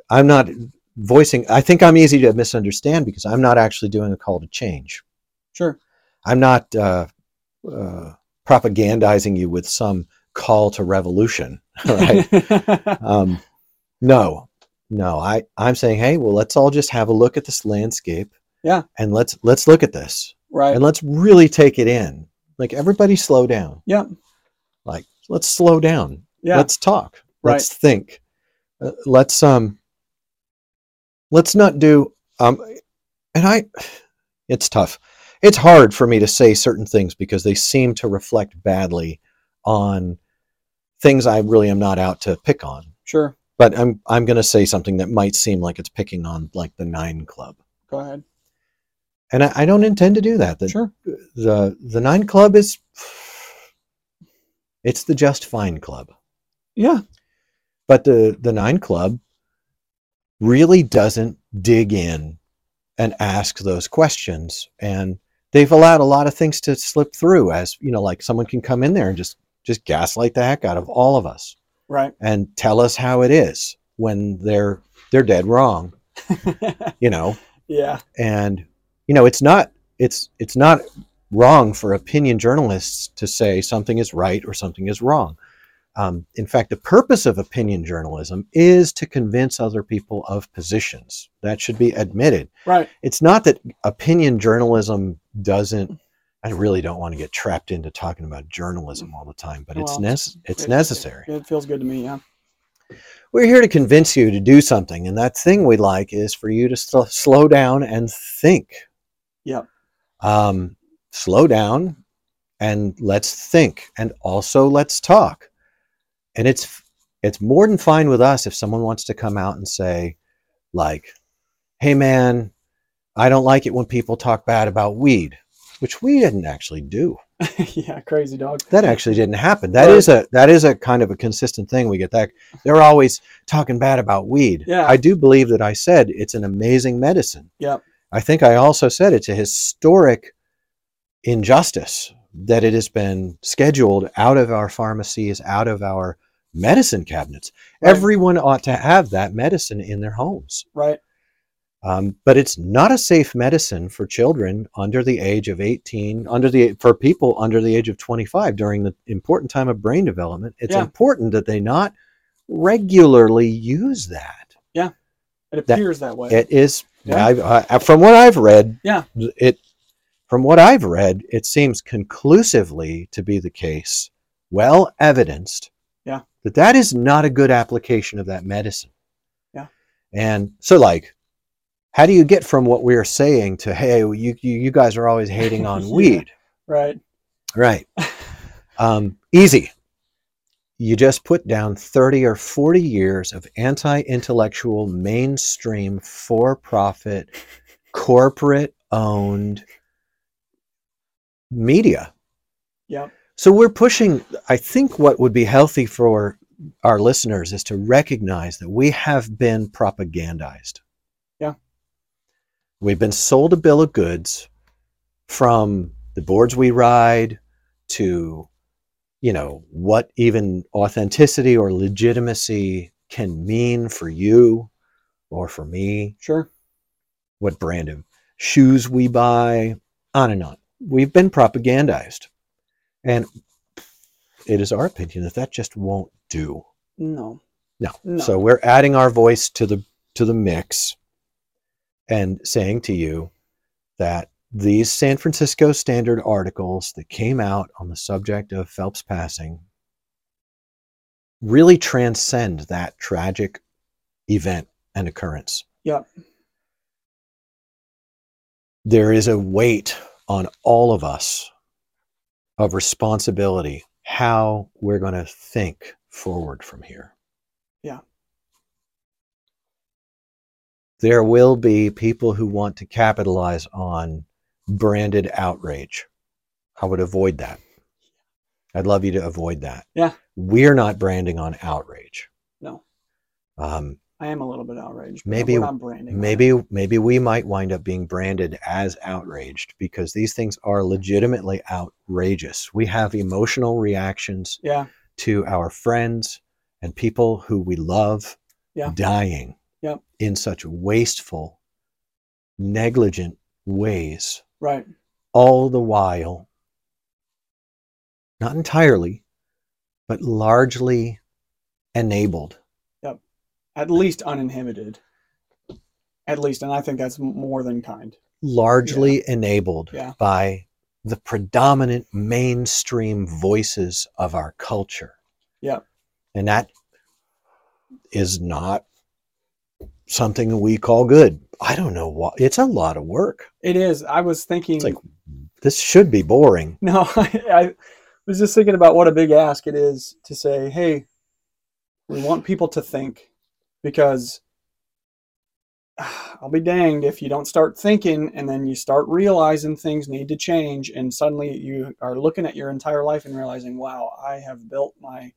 I'm not voicing. I think I'm easy to misunderstand because I'm not actually doing a call to change. Sure. I'm not uh, uh, propagandizing you with some call to revolution. Right? um, no. No, I, I'm saying, hey, well, let's all just have a look at this landscape. Yeah. And let's let's look at this. Right. And let's really take it in. Like, everybody slow down. Yeah. Like, let's slow down. Yeah. Let's talk. Right. Let's think. Uh, let's um let's not do um and I it's tough. It's hard for me to say certain things because they seem to reflect badly on things I really am not out to pick on. Sure. But I'm I'm going to say something that might seem like it's picking on like the Nine Club. Go ahead. And I, I don't intend to do that. The, sure. The the Nine Club is it's the Just Fine Club. Yeah. But the the Nine Club really doesn't dig in and ask those questions, and they've allowed a lot of things to slip through. As you know, like someone can come in there and just just gaslight the heck out of all of us. Right. And tell us how it is when they're they're dead wrong. You know. Yeah. And you know, it's not it's it's not wrong for opinion journalists to say something is right or something is wrong. Um, in fact, the purpose of opinion journalism is to convince other people of positions. That should be admitted. Right. It's not that opinion journalism doesn't. I really don't want to get trapped into talking about journalism all the time, but well, it's nece- it's it, necessary. It, it feels good to me, yeah. We're here to convince you to do something, and that thing we like is for you to sl- slow down and think. Yep. Um, slow down and let's think, and also let's talk. And it's it's more than fine with us if someone wants to come out and say, like, hey, man, I don't like it when people talk bad about weed. Which we didn't actually do. Yeah, crazy dog. That actually didn't happen. That right. is a that is a kind of a consistent thing we get. That they're always talking bad about weed. Yeah. I do believe that I said it's an amazing medicine. Yeah. I think I also said it's a historic injustice that it has been scheduled out of our pharmacies, out of our medicine cabinets. Right. Everyone ought to have that medicine in their homes. Right. Um, but it's not a safe medicine for children under the age of eighteen, under the for people under the age of twenty-five during the important time of brain development. It's yeah. important that they not regularly use that. Yeah, it appears that, that way. It is yeah. I, I, from what I've read. Yeah, it from what I've read, it seems conclusively to be the case, well evidenced. Yeah, that that is not a good application of that medicine. Yeah, and so like. How do you get from what we are saying to, hey, you you, you guys are always hating on weed? Right. Right. Um, easy. You just put down thirty or forty years of anti-intellectual, mainstream, for-profit, corporate-owned media. Yep. So we're pushing, I think what would be healthy for our listeners is to recognize that we have been propagandized. We've been sold a bill of goods from the boards we ride to, you know, what even authenticity or legitimacy can mean for you or for me. Sure. What brand of shoes we buy, on and on. We've been propagandized. And it is our opinion that that just won't do. No. No. No. So we're adding our voice to the to the mix. And saying to you that these San Francisco Standard articles that came out on the subject of Phelps passing really transcend that tragic event and occurrence. Yep. There is a weight on all of us of responsibility, how we're going to think forward from here. Yeah. There will be people who want to capitalize on branded outrage. I would avoid that. I'd love you to avoid that. Yeah. We're not branding on outrage. No. Um, I am a little bit outraged. Maybe, but I'm branding maybe, maybe we might wind up being branded as outraged because these things are legitimately outrageous. We have emotional reactions yeah. to our friends and people who we love yeah. dying yep. in such wasteful, negligent ways. Right. All the while, not entirely, but largely enabled. At least uninhibited. At least, and I think that's more than kind. Largely yeah. enabled yeah. by the predominant mainstream voices of our culture. Yeah. And that is not something we call good. I don't know why. It's a lot of work. It is. I was thinking. It's like, this should be boring. No, I, I was just thinking about what a big ask it is to say, hey, we want people to think. Because I'll be danged if you don't start thinking and then you start realizing things need to change and suddenly you are looking at your entire life and realizing, wow, I have built my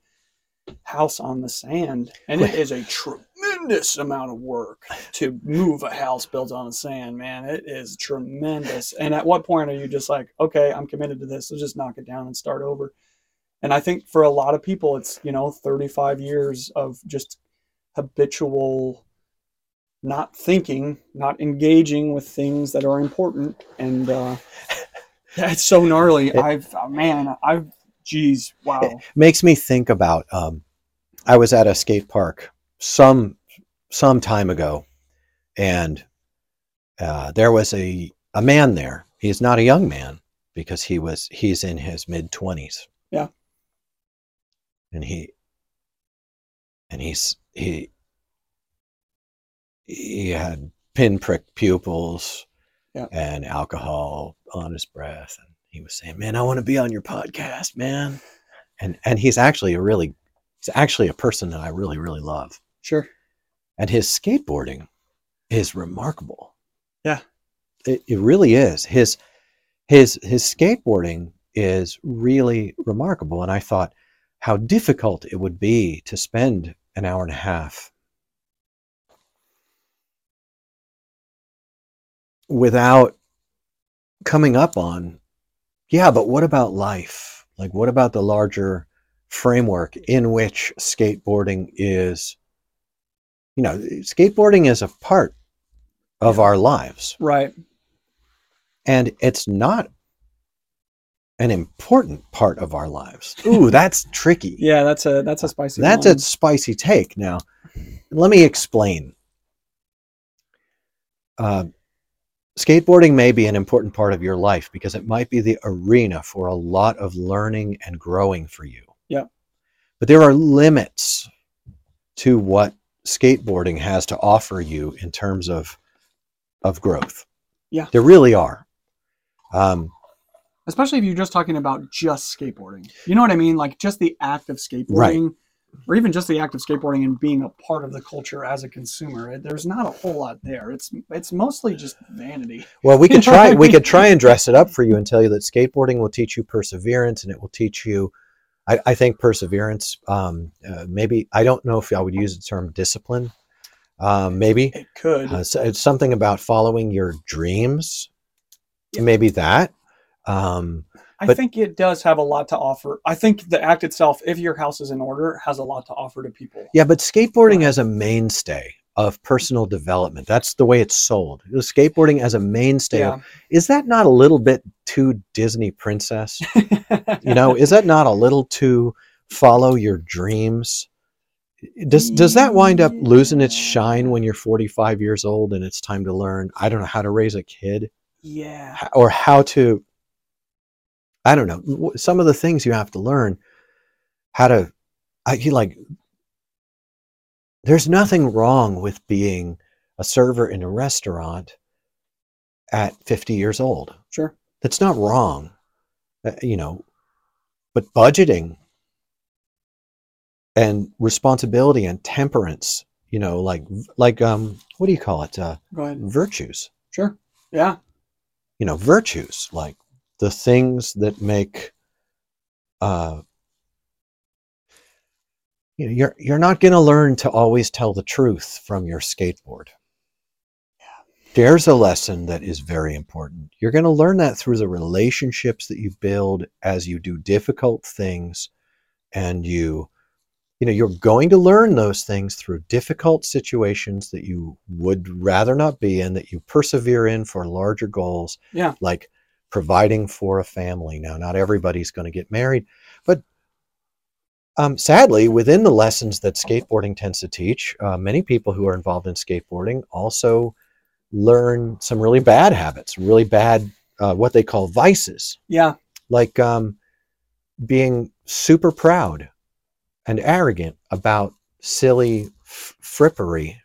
house on the sand. And it is a tremendous amount of work to move a house built on the sand, man. It is tremendous. And at what point are you just like, okay, I'm committed to this. Let's just knock it down and start over. And I think for a lot of people, it's, you know, thirty-five years of just habitual not thinking, not engaging with things that are important. And uh that's so gnarly. It, I've oh, man I've geez wow it makes me think about um I was at a skate park some some time ago, and uh there was a a man there. He's not a young man because he was he's in his mid-twenties. Yeah. And he and he's He he had pinprick pupils yeah. and alcohol on his breath, and he was saying, "Man, I want to be on your podcast, man." And and he's actually a really he's actually a person that I really really love. Sure. And his skateboarding is remarkable. Yeah, it it really is. His his his skateboarding is really remarkable, and I thought how difficult it would be to spend an hour and a half without coming up on, yeah, but what about life? Like, what about the larger framework in which skateboarding is, you know, skateboarding is a part of our lives. Right. And it's not an important part of our lives. Ooh, that's tricky. Yeah, that's a that's a spicy That's line. a spicy take. Now, let me explain. Uh, skateboarding may be an important part of your life because it might be the arena for a lot of learning and growing for you. Yeah. But there are limits to what skateboarding has to offer you in terms of of growth. Yeah. There really are. Um Especially if you're just talking about just skateboarding. You know what I mean? Like just the act of skateboarding, right. Or even just the act of skateboarding and being a part of the culture as a consumer. There's not a whole lot there. It's it's mostly just vanity. Well, we could try we could try and dress it up for you and tell you that skateboarding will teach you perseverance, and it will teach you, I, I think, perseverance. Um, uh, maybe, I don't know if I would use the term discipline. Um, maybe. It could. Uh, so it's something about following your dreams. Yeah. Maybe that. Um, I but, think it does have a lot to offer. I think the act itself, if your house is in order, has a lot to offer to people. Yeah, but skateboarding as a mainstay of personal development, that's the way it's sold. Skateboarding as a mainstay. Yeah. Of, is that not a little bit too Disney princess? You know, is that not a little too follow your dreams? Does does that wind up losing its shine when you're forty-five years old and it's time to learn, I don't know, how to raise a kid? Yeah. Or how to, I don't know, some of the things you have to learn, how to, I feel like there's nothing wrong with being a server in a restaurant at fifty years old. Sure. That's not wrong, you know, but budgeting and responsibility and temperance, you know, like, like, um, what do you call it? Uh, Go ahead. Virtues. Sure. Yeah. You know, virtues, like the things that make, uh, you know, you're, you're not going to learn to always tell the truth from your skateboard. Yeah. There's a lesson that is very important. You're going to learn that through the relationships that you build as you do difficult things, and you, you know, you're going to learn those things through difficult situations that you would rather not be in, that you persevere in for larger goals. Yeah. Like providing for a family. Now, not everybody's going to get married, but um, sadly, within the lessons that skateboarding tends to teach, uh, many people who are involved in skateboarding also learn some really bad habits, really bad, uh, what they call vices. Yeah. Like um, being super proud and arrogant about silly f- frippery.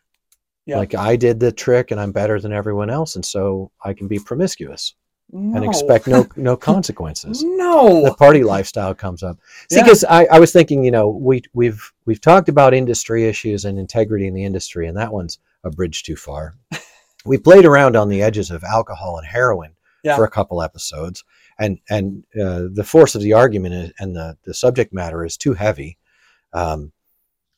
Yeah. Like, I did the trick and I'm better than everyone else, and so I can be promiscuous no. and expect no no consequences. No. The party lifestyle comes up. See, because yeah. I, I was thinking, you know, we we've we've talked about industry issues and integrity in the industry, and that one's a bridge too far. We played around on the edges of alcohol and heroin yeah. for a couple episodes, and and uh, the force of the argument is, and the, the subject matter is too heavy. Um,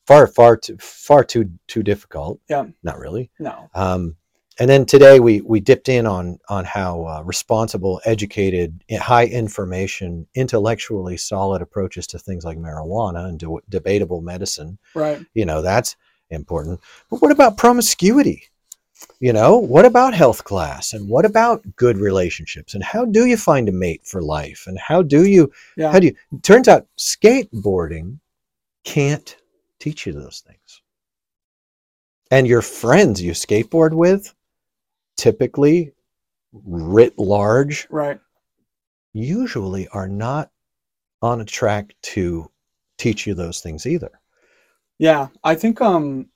far, far too, far too, too difficult. Yeah. Not really. No. Um, and then today we, we dipped in on, on how, uh, responsible, educated, high information, intellectually solid approaches to things like marijuana and de- debatable medicine. Right. You know, that's important. But what about promiscuity? You know, what about health class, and what about good relationships, and how do you find a mate for life, and how do you, yeah. how do you, it turns out skateboarding can't teach you those things. And your friends you skateboard with, typically writ large, right, usually are not on a track to teach you those things either. Yeah, I think um,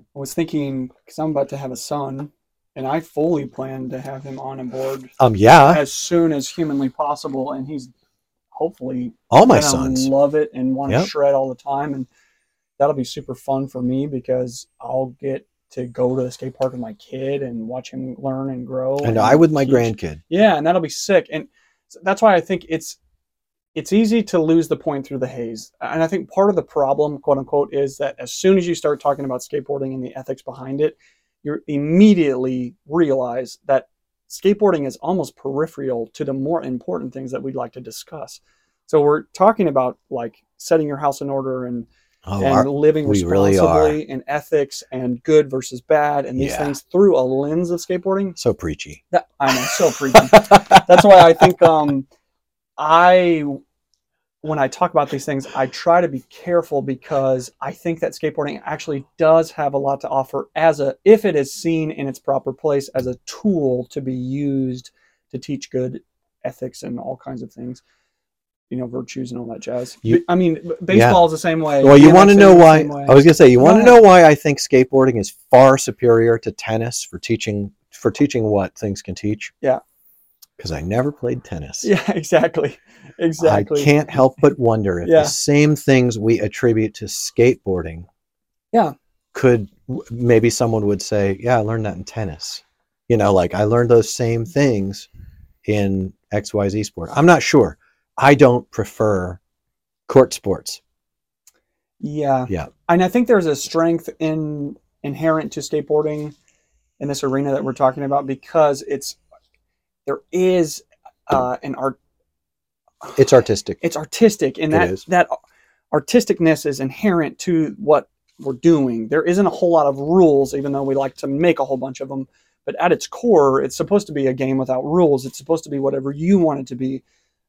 I was thinking, because I'm about to have a son, and I fully plan to have him on a board um, yeah. as soon as humanly possible, and he's hopefully all my sons love it and want yep. to shred all the time, and that'll be super fun for me because I'll get to go to the skate park with my kid and watch him learn and grow, and, and I with my teach. grandkid yeah and that'll be sick. And that's why I think it's it's easy to lose the point through the haze, and I think part of the problem, quote unquote, is that as soon as you start talking about skateboarding and the ethics behind it, you immediately realize that skateboarding is almost peripheral to the more important things that we'd like to discuss. So we're talking about like setting your house in order and, oh, and our, living responsibly really and ethics and good versus bad and these yeah. things through a lens of skateboarding. So preachy. That, I know, so preachy. That's why I think um, I, when I talk about these things, I try to be careful, because I think that skateboarding actually does have a lot to offer as a, if it is seen in its proper place, as a tool to be used to teach good ethics and all kinds of things, you know, virtues and all that jazz. You, I mean, baseball yeah. is the same way. Well, you want to know why, I was gonna say, you want to know why I think skateboarding is far superior to tennis for teaching, for teaching what things can teach. Yeah. Because I never played tennis. Yeah, exactly. Exactly. I can't help but wonder if yeah. the same things we attribute to skateboarding yeah. could, maybe someone would say, yeah, I learned that in tennis. You know, like I learned those same things in X Y Z sport. I'm not sure. I don't prefer court sports. Yeah. Yeah. And I think there's a strength in inherent to skateboarding in this arena that we're talking about, because it's, there is uh, an art. It's artistic. It's artistic. And that, that artisticness is inherent to what we're doing. There isn't a whole lot of rules, even though we like to make a whole bunch of them. But at its core, it's supposed to be a game without rules. It's supposed to be whatever you want it to be.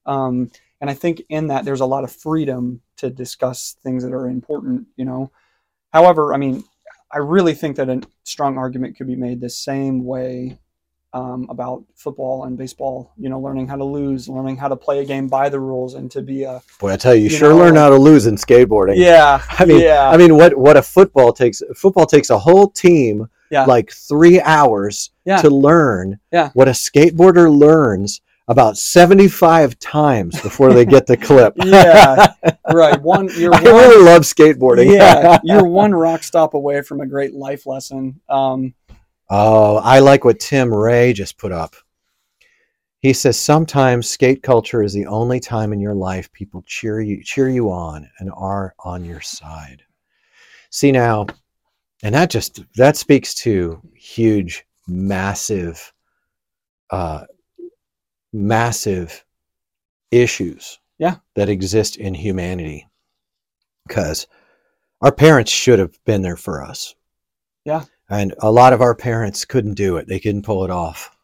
Um, and I think in that, there's a lot of freedom to discuss things that are important, you know. However, I mean, I really think that a strong argument could be made the same way um, about football and baseball, you know, learning how to lose, learning how to play a game by the rules and to be a, boy, I tell you, you sure know, learn how to lose in skateboarding. Yeah. I mean, yeah. I mean, what, what a football takes, football takes a whole team, yeah. like three hours yeah. to learn yeah. what a skateboarder learns about seventy-five times before they get the clip. yeah, right. One, you're I one, really love skateboarding. yeah, you're one rock stop away from a great life lesson. Um, oh, I like what Tim Ray just put up. He says, sometimes skate culture is the only time in your life people cheer you, cheer you on and are on your side. See now, and that just, that speaks to huge, massive, uh, massive issues yeah. that exist in humanity, because our parents should have been there for us. Yeah. And a lot of our parents couldn't do it. They couldn't pull it off.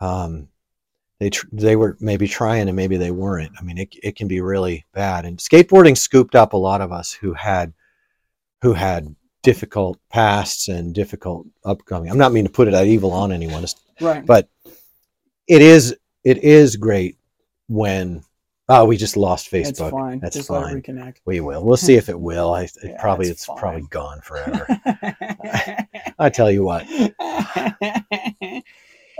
Um, they, tr- they were maybe trying and maybe they weren't. I mean, it, it can be really bad. And skateboarding scooped up a lot of us who had, who had difficult pasts and difficult upcoming. I'm not meaning to put it out evil on anyone, right. but it is, it is great when, oh, we just lost Facebook. It's fine. That's just fine. Reconnect. We will. We'll see if it will. I it yeah, probably it's, it's probably gone forever. I, I tell you what.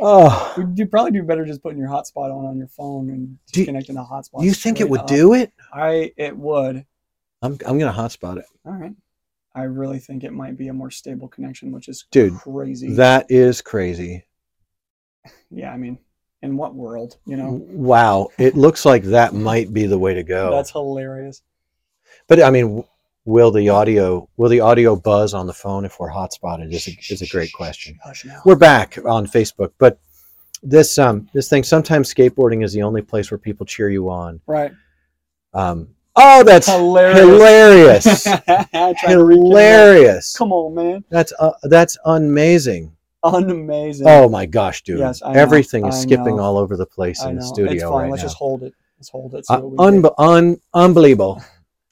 Oh, you probably do better just putting your hotspot on on your phone and just do, connecting the hotspot. You think it would up. do it? I it would. I'm I'm gonna hotspot it. All right. I really think it might be a more stable connection, which is Dude, crazy. That is crazy. Yeah, I mean. In what world, you know? Wow, it looks like that might be the way to go. That's hilarious. But I mean, will the audio will the audio buzz on the phone if we're hotspotted? Is a, is a great question. Gosh, no. We're back on Facebook, but this um this thing. Sometimes skateboarding is the only place where people cheer you on. Right. Um. Oh, that's hilarious! Hilarious! Hilarious. Come on, man. That's uh, that's amazing. Unamazing. Oh my gosh, dude. Yes, everything is I skipping know. all over the place in the studio. It's fine. Right Let's now. just hold it. Let's hold it. Uh, un- un- unbelievable.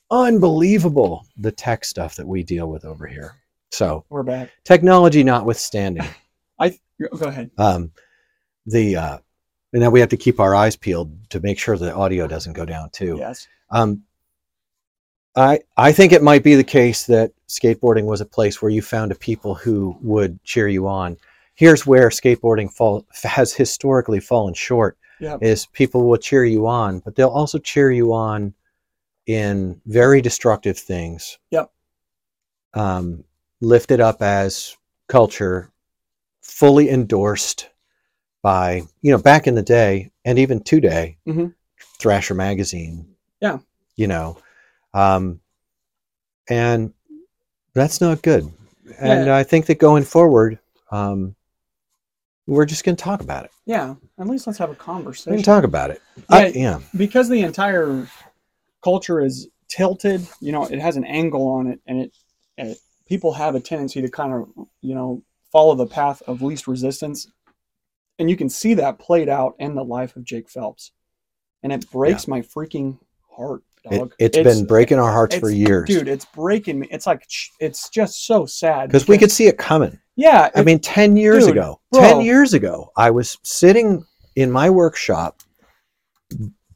Unbelievable the tech stuff that we deal with over here. So we're back. Technology notwithstanding. I go ahead. Um the uh and now we have to keep our eyes peeled to make sure the audio doesn't go down too. Yes. Um I, I think it might be the case that skateboarding was a place where you found a people who would cheer you on. Here's where skateboarding fall, has historically fallen short, yep. is people will cheer you on, but they'll also cheer you on in very destructive things. Yep. Um, lifted up as culture, fully endorsed by, you know, back in the day, and even today, mm-hmm. Thrasher magazine. Yeah. You know. Um, and that's not good. And yeah. I think that going forward, um, we're just going to talk about it. Yeah. At least let's have a conversation. We can talk about it. Yeah, I, yeah. Because the entire culture is tilted, you know, it has an angle on it, and it, and it, people have a tendency to kind of, you know, follow the path of least resistance. And you can see that played out in the life of Jake Phelps, and it breaks yeah. my freaking heart. It, it's, it's been breaking our hearts for years, dude. It's breaking me. It's like it's just so sad because we could see it coming. Yeah, I it, mean, ten years dude, ago, bro. ten years ago, I was sitting in my workshop,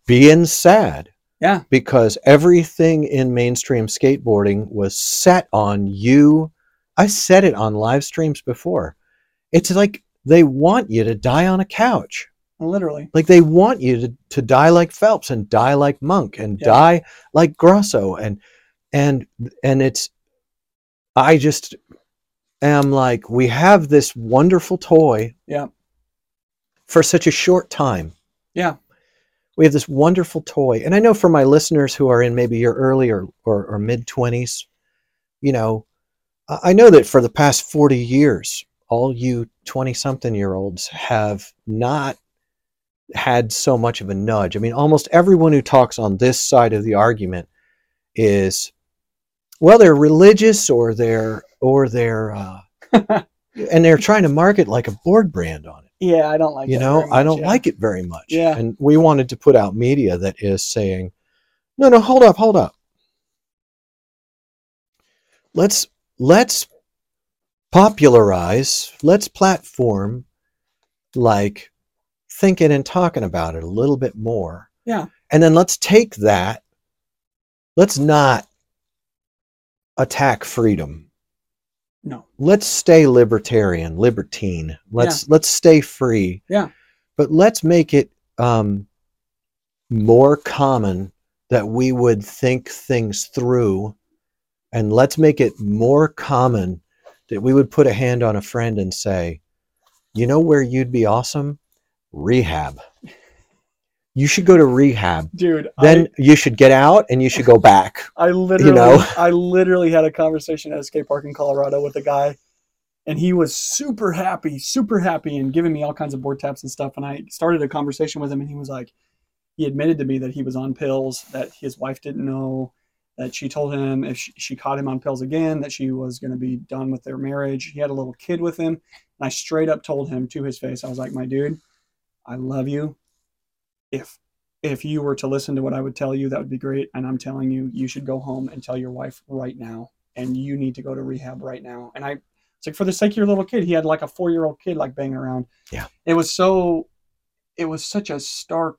being sad. Yeah, because everything in mainstream skateboarding was set on you. I said it on live streams before. It's like they want you to die on a couch. Literally, like they want you to, to die like Phelps and die like Monk and yeah. die like Grosso and and and it's I just am like, we have this wonderful toy yeah for such a short time. Yeah, we have this wonderful toy. And I know for my listeners who are in maybe your early or, or, or mid-twenties, you know, I know that for the past forty years, all you twenty-something year olds have not had so much of a nudge. I mean, almost everyone who talks on this side of the argument is, well, they're religious or they're or they're uh and they're trying to market like a board brand on it. Yeah, I don't like you that know much, I don't yeah. like it very much. Yeah, and we wanted to put out media that is saying, no, no, hold up, hold up. Let's let's popularize, let's platform like thinking and talking about it a little bit more. Yeah. And then let's take that. Let's not attack freedom. No. Let's stay libertarian, libertine. Let's yeah. let's stay free. Yeah. But let's make it um, more common that we would think things through, and let's make it more common that we would put a hand on a friend and say, you know where you'd be awesome? Rehab. You should go to rehab. Dude. Then I, you should get out and you should go back. I literally, you know? I literally had a conversation at a skate park in Colorado with a guy, and he was super happy, super happy and giving me all kinds of board taps and stuff. And I started a conversation with him, and he was like, he admitted to me that he was on pills, that his wife didn't know, that she told him if she, she caught him on pills again, that she was going to be done with their marriage. He had a little kid with him. And I straight up told him to his face, I was like, my dude, I love you. If if you were to listen to what I would tell you, that would be great. And I'm telling you, you should go home and tell your wife right now. And you need to go to rehab right now. And I, it's like, for the sake of your little kid, he had like a four-year-old kid like banging around. Yeah. It was so, it was such a stark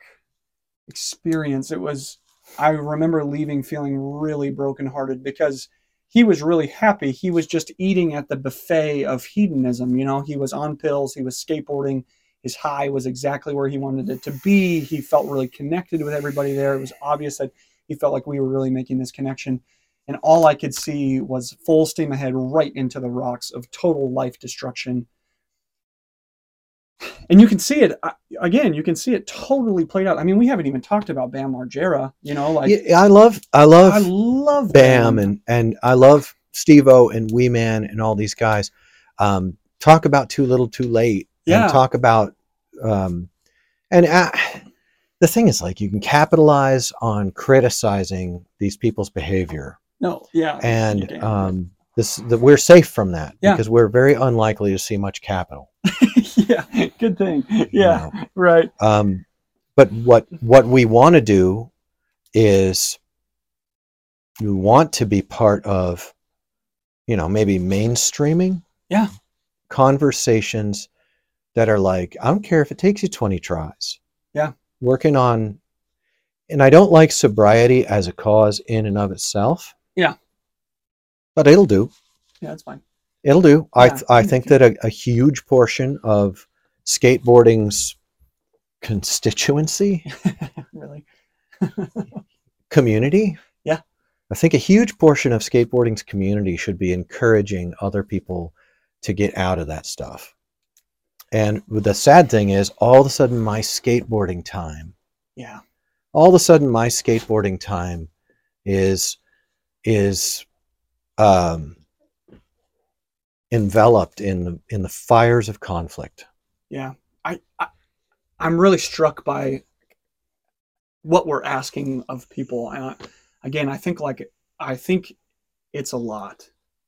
experience. It was, I remember leaving feeling really brokenhearted because he was really happy. He was just eating at the buffet of hedonism. You know, he was on pills, he was skateboarding. His high was exactly where he wanted it to be. He felt really connected with everybody there. It was obvious that he felt like we were really making this connection. And all I could see was full steam ahead right into the rocks of total life destruction. And you can see it, again, you can see it totally played out. I mean, we haven't even talked about Bam Margera, you know, like. Yeah, I love, I love, I love Bam, Bam. And, and I love Steve-O and Wee-Man and all these guys. Um, talk about too little too late. Yeah. And talk about, um, and uh, the thing is, like, you can capitalize on criticizing these people's behavior. No, yeah. And um, this, the, we're safe from that yeah. because we're very unlikely to see much capital. yeah, good thing. You yeah, know? Right. Um, but what what we want to do is, you want to be part of, you know, maybe mainstreaming. Yeah. Conversations that are like, I don't care if it takes you twenty tries. Yeah. Working on, and I don't like sobriety as a cause in and of itself. Yeah. But it'll do. Yeah, that's fine. It'll do. Yeah. I th- I think that a, a huge portion of skateboarding's constituency. Really? Community. Yeah. I think a huge portion of skateboarding's community should be encouraging other people to get out of that stuff. And the sad thing is, all of a sudden, my skateboarding time. Yeah. All of a sudden, my skateboarding time is is um, enveloped in the in the fires of conflict. Yeah, I, I I'm really struck by what we're asking of people. And again, I think like I think it's a lot.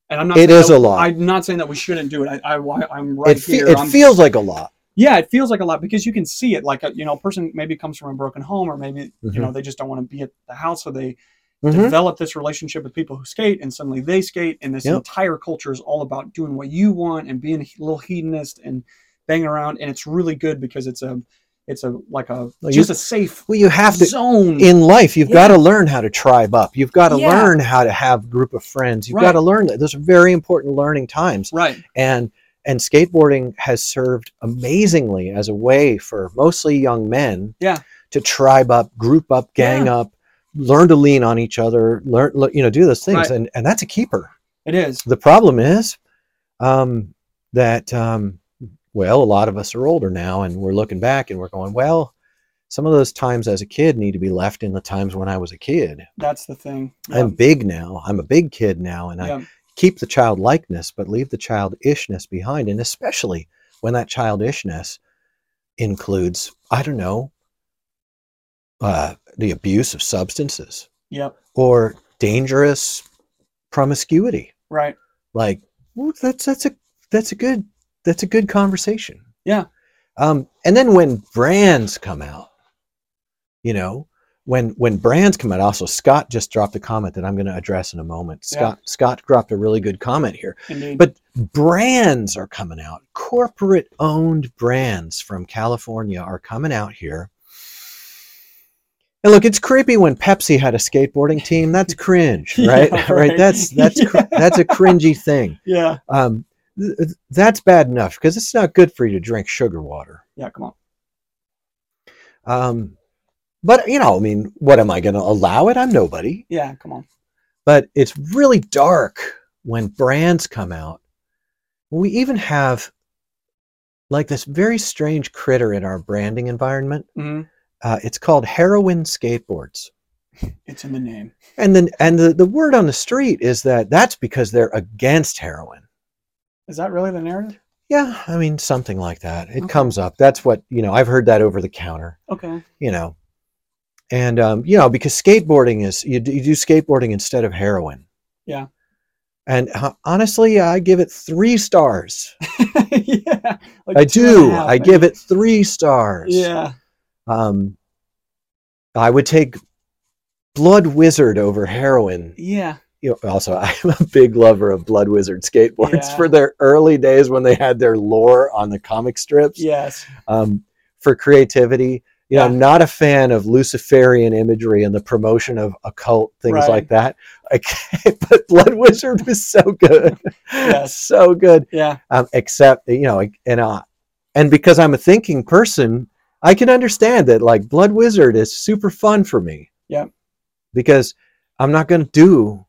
And I'm not it is that, a lot. I'm not saying that we shouldn't do it. I, I, I'm right it fe- here. It I'm, feels like a lot. Yeah, it feels like a lot because you can see it. Like, a, you know, a person maybe comes from a broken home, or maybe, mm-hmm. you know, they just don't want to be at the house, so they mm-hmm. develop this relationship with people who skate, and suddenly they skate, and this yep. entire culture is all about doing what you want and being a little hedonist and banging around, and it's really good because it's a, it's a like a well, just you, a safe well you have to zone in life. You've yeah. got to learn how to tribe up. You've got to yeah. learn how to have a group of friends. You've right. got to learn that. Those are very important learning times. Right. And and skateboarding has served amazingly as a way for mostly young men yeah. to tribe up, group up, gang yeah. up, learn to lean on each other, learn you know do those things right. and and that's a keeper. It is. The problem is um, that. Um, Well, a lot of us are older now, and we're looking back and we're going, well, some of those times as a kid need to be left in the times when I was a kid. That's the thing. Yep. I'm big now. I'm a big kid now. And yep. I keep the childlikeness, but leave the childishness behind. And especially when that childishness includes, I don't know, uh, the abuse of substances. Yep. Or dangerous promiscuity. Right. Like, well, that's, that's a, that's a good, That's a good conversation. Yeah. Um, and then when brands come out, you know, when when brands come out, also Scott just dropped a comment that I'm going to address in a moment. Scott yeah. Scott dropped a really good comment here. Indeed. But brands are coming out. Corporate owned brands from California are coming out here. And look, it's creepy when Pepsi had a skateboarding team. That's cringe, right? yeah, right. right. That's that's yeah. cr- that's a cringy thing. Yeah. Um, th- that's bad enough because it's not good for you to drink sugar water. Yeah, come on. Um, but you know, I mean, what am I going to allow it? I'm nobody. Yeah, come on. But it's really dark when brands come out. We even have like this very strange critter in our branding environment. Mm-hmm. Uh, it's called Heroin Skateboards. It's in the name. And then, and the, the word on the street is that that's because they're against heroin. Is that really the narrative? Yeah, I mean, something like that. It okay. comes up. That's what, you know, I've heard that over the counter. Okay. You know, and, um, you know, because skateboarding is, you do, you do skateboarding instead of heroin. Yeah. And uh, honestly, I give it three stars. yeah. Like I do. Half, I maybe. give it three stars. Yeah. Um, I would take Blood Wizard over heroin. Yeah. You know, also, I'm a big lover of Blood Wizard skateboards yeah. for their early days when they had their lore on the comic strips. Yes. Um, for creativity. You know, yeah. I'm not a fan of Luciferian imagery and the promotion of occult things right. like that. Okay, but Blood Wizard was so good. yes. So good. Yeah. Um, except, you know, and, uh, and because I'm a thinking person, I can understand that, like, Blood Wizard is super fun for me. Yeah. Because I'm not going to do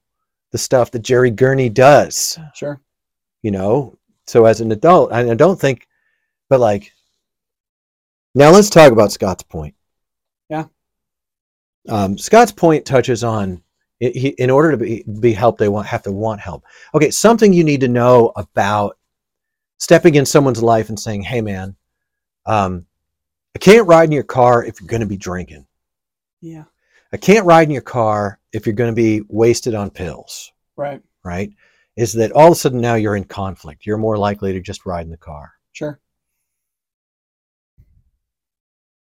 the stuff that Jerry Gurney does. Sure. You know, so as an adult, I don't think, but like, now let's talk about Scott's point. Yeah. Um, Scott's point touches on, he, in order to be, be helped, they want, have to want help. Okay, something you need to know about stepping in someone's life and saying, hey, man, um, I can't ride in your car if you're going to be drinking. Yeah. I can't ride in your car if you're going to be wasted on pills. Right. Right? Is that all of a sudden now you're in conflict. You're more likely to just ride in the car. Sure.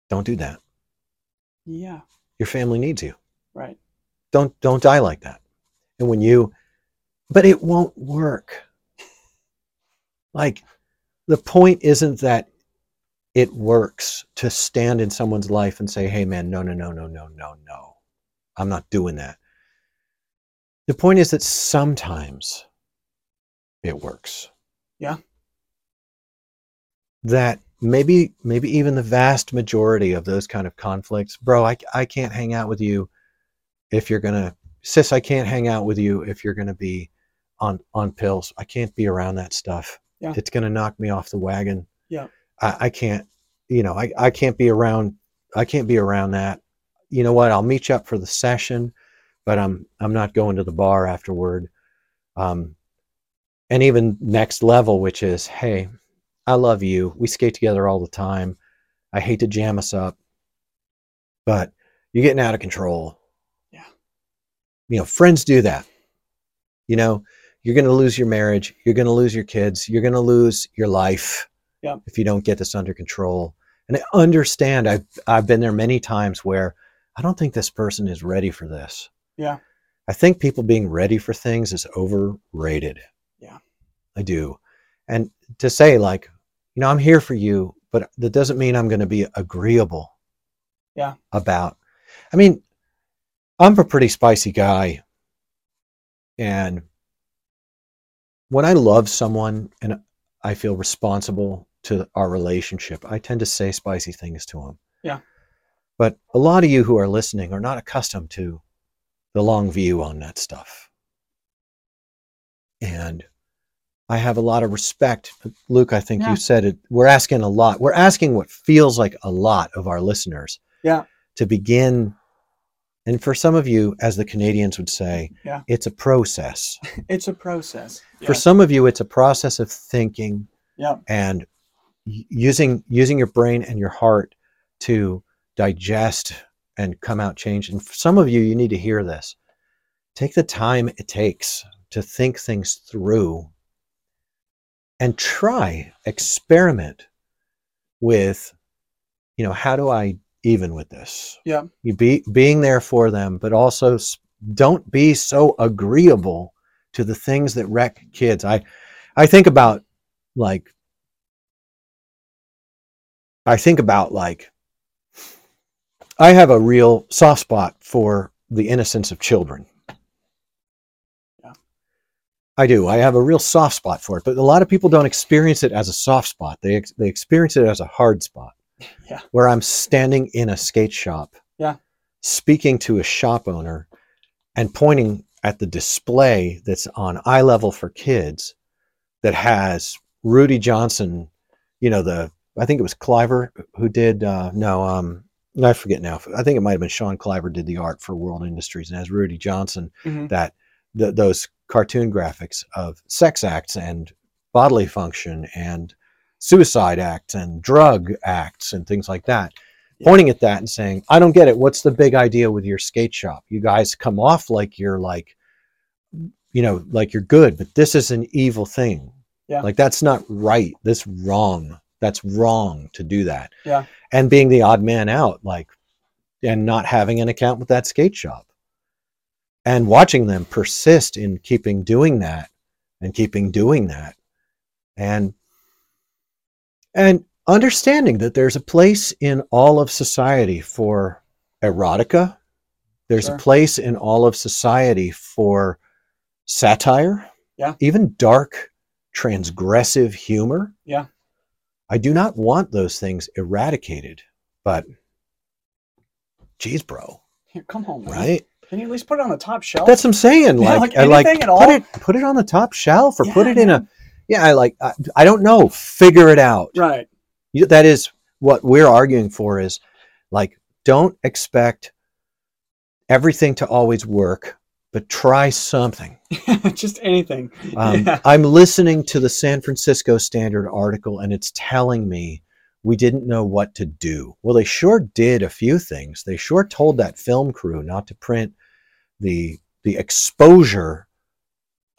Don't do that. Yeah. Your family needs you. Right. Don't don't die like that. And when you, but it won't work. Like, the point isn't that it works to stand in someone's life and say, hey, man, no, no, no, no, no, no, no. I'm not doing that. The point is that sometimes it works. Yeah. That maybe maybe even the vast majority of those kind of conflicts, bro, I, I can't hang out with you if you're going to, sis, I can't hang out with you if you're going to be on, on pills. I can't be around that stuff. Yeah. It's going to knock me off the wagon. Yeah. I, I can't, you know, I, I can't be around, I can't be around that. You know what? I'll meet you up for the session, but I'm, I'm not going to the bar afterward. Um, and even next level, which is, hey, I love you. We skate together all the time. I hate to jam us up, but you're getting out of control. Yeah. You know, friends do that. You know, you're going to lose your marriage. You're going to lose your kids. You're going to lose your life. Yep. If you don't get this under control. And I understand, I've, I've been there many times where I don't think this person is ready for this. Yeah. I think people being ready for things is overrated. Yeah. I do. And to say, like, you know, I'm here for you, but that doesn't mean I'm going to be agreeable. Yeah. About, I mean, I'm a pretty spicy guy. And when I love someone and I feel responsible to our relationship, I tend to say spicy things to them. Yeah. But a lot of you who are listening are not accustomed to the long view on that stuff. And I have a lot of respect. Luke, I think yeah. you said it. We're asking a lot. We're asking what feels like a lot of our listeners. Yeah. To begin. And for some of you, as the Canadians would say, yeah. it's a process. It's a process. Yeah. For some of you, it's a process of thinking yeah. and using using your brain and your heart to digest and come out changed. And for some of you, you need to hear this. Take the time it takes to think things through and try, experiment with, you know, how do I even with this. Yeah. You be being there for them, but also don't be so agreeable to the things that wreck kids. I, I think about like, I think about like, I have a real soft spot for the innocence of children. Yeah. I do. I have a real soft spot for it, but a lot of people don't experience it as a soft spot. They ex- they experience it as a hard spot. Yeah. Where I'm standing in a skate shop. Yeah. Speaking to a shop owner and pointing at the display that's on eye level for kids that has Rudy Johnson, you know, the, I think it was Cliver who did, uh, no, um, I forget now. I think it might have been Sean Cliver did the art for World Industries, and as Rudy Johnson, mm-hmm. that th- those cartoon graphics of sex acts and bodily function and suicide acts and drug acts and things like that, yeah. pointing at that and saying, "I don't get it. What's the big idea with your skate shop? You guys come off like you're like, you know, like you're good, but this is an evil thing. Yeah. Like that's not right. That's wrong." That's wrong to do that. Yeah. And being the odd man out, like, and not having an account with that skate shop and watching them persist in keeping doing that and keeping doing that. And, and understanding that there's a place in all of society for erotica. There's sure. a place in all of society for satire. Yeah. Even dark, transgressive humor. Yeah. I do not want those things eradicated, but geez, bro. Here, come home, man. Right? Can you at least put it on the top shelf? That's what I'm saying. Like, yeah, like anything I like, at all? Put it, put it on the top shelf, or yeah, put it in a, yeah, I like, I, I don't know, figure it out. Right. You, that is what we're arguing for is like, don't expect everything to always work, but try something. Just anything. Um, yeah. I'm listening to the San Francisco Standard article, and it's telling me we didn't know what to do. Well, they sure did a few things. They sure told that film crew not to print the the exposure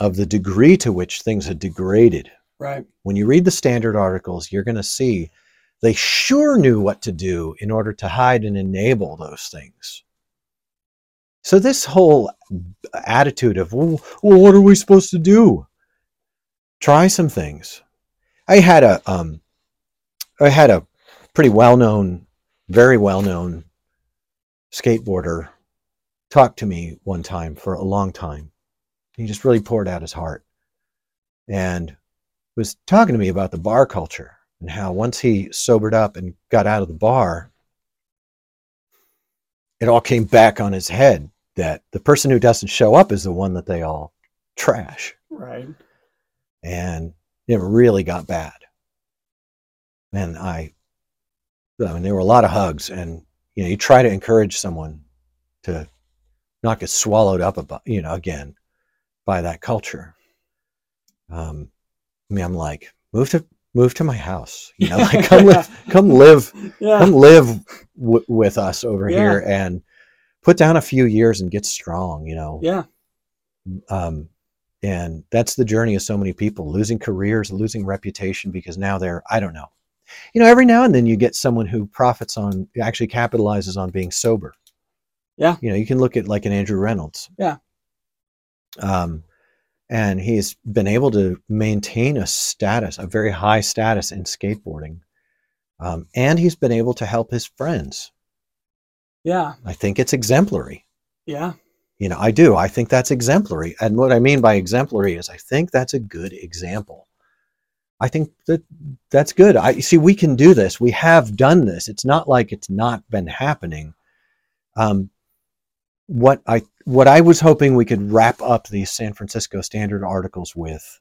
of the degree to which things had degraded. Right. When you read the Standard articles, you're going to see they sure knew what to do in order to hide and enable those things. So this whole attitude of, well, what are we supposed to do? Try some things. I had a, um, I had a pretty well-known, very well-known skateboarder talk to me one time for a long time. He just really poured out his heart and was talking to me about the bar culture and how once he sobered up and got out of the bar, it all came back on his head. That the person who doesn't show up is the one that they all trash. Right. And it really got bad. And I, I mean, there were a lot of hugs, and, you know, you try to encourage someone to not get swallowed up, about, you know, again, by that culture. Um, I mean, I'm like, move to, move to my house, you know, like come live, come live, yeah. come live w- with us over yeah. here, and put down a few years and get strong, you know? Yeah. Um, and that's the journey of so many people losing careers, losing reputation, because now they're, I don't know, you know, every now and then you get someone who profits on, actually capitalizes on being sober. Yeah. You know, you can look at like an Andrew Reynolds. Yeah. Um, and he's been able to maintain a status, a very high status in skateboarding. Um, and he's been able to help his friends. Yeah. I think it's exemplary. Yeah. You know, I do. I think that's exemplary. And what I mean by exemplary is I think that's a good example. I think that that's good. I see we can do this. We have done this. It's not like it's not been happening. Um, what I what I was hoping we could wrap up these San Francisco Standard articles with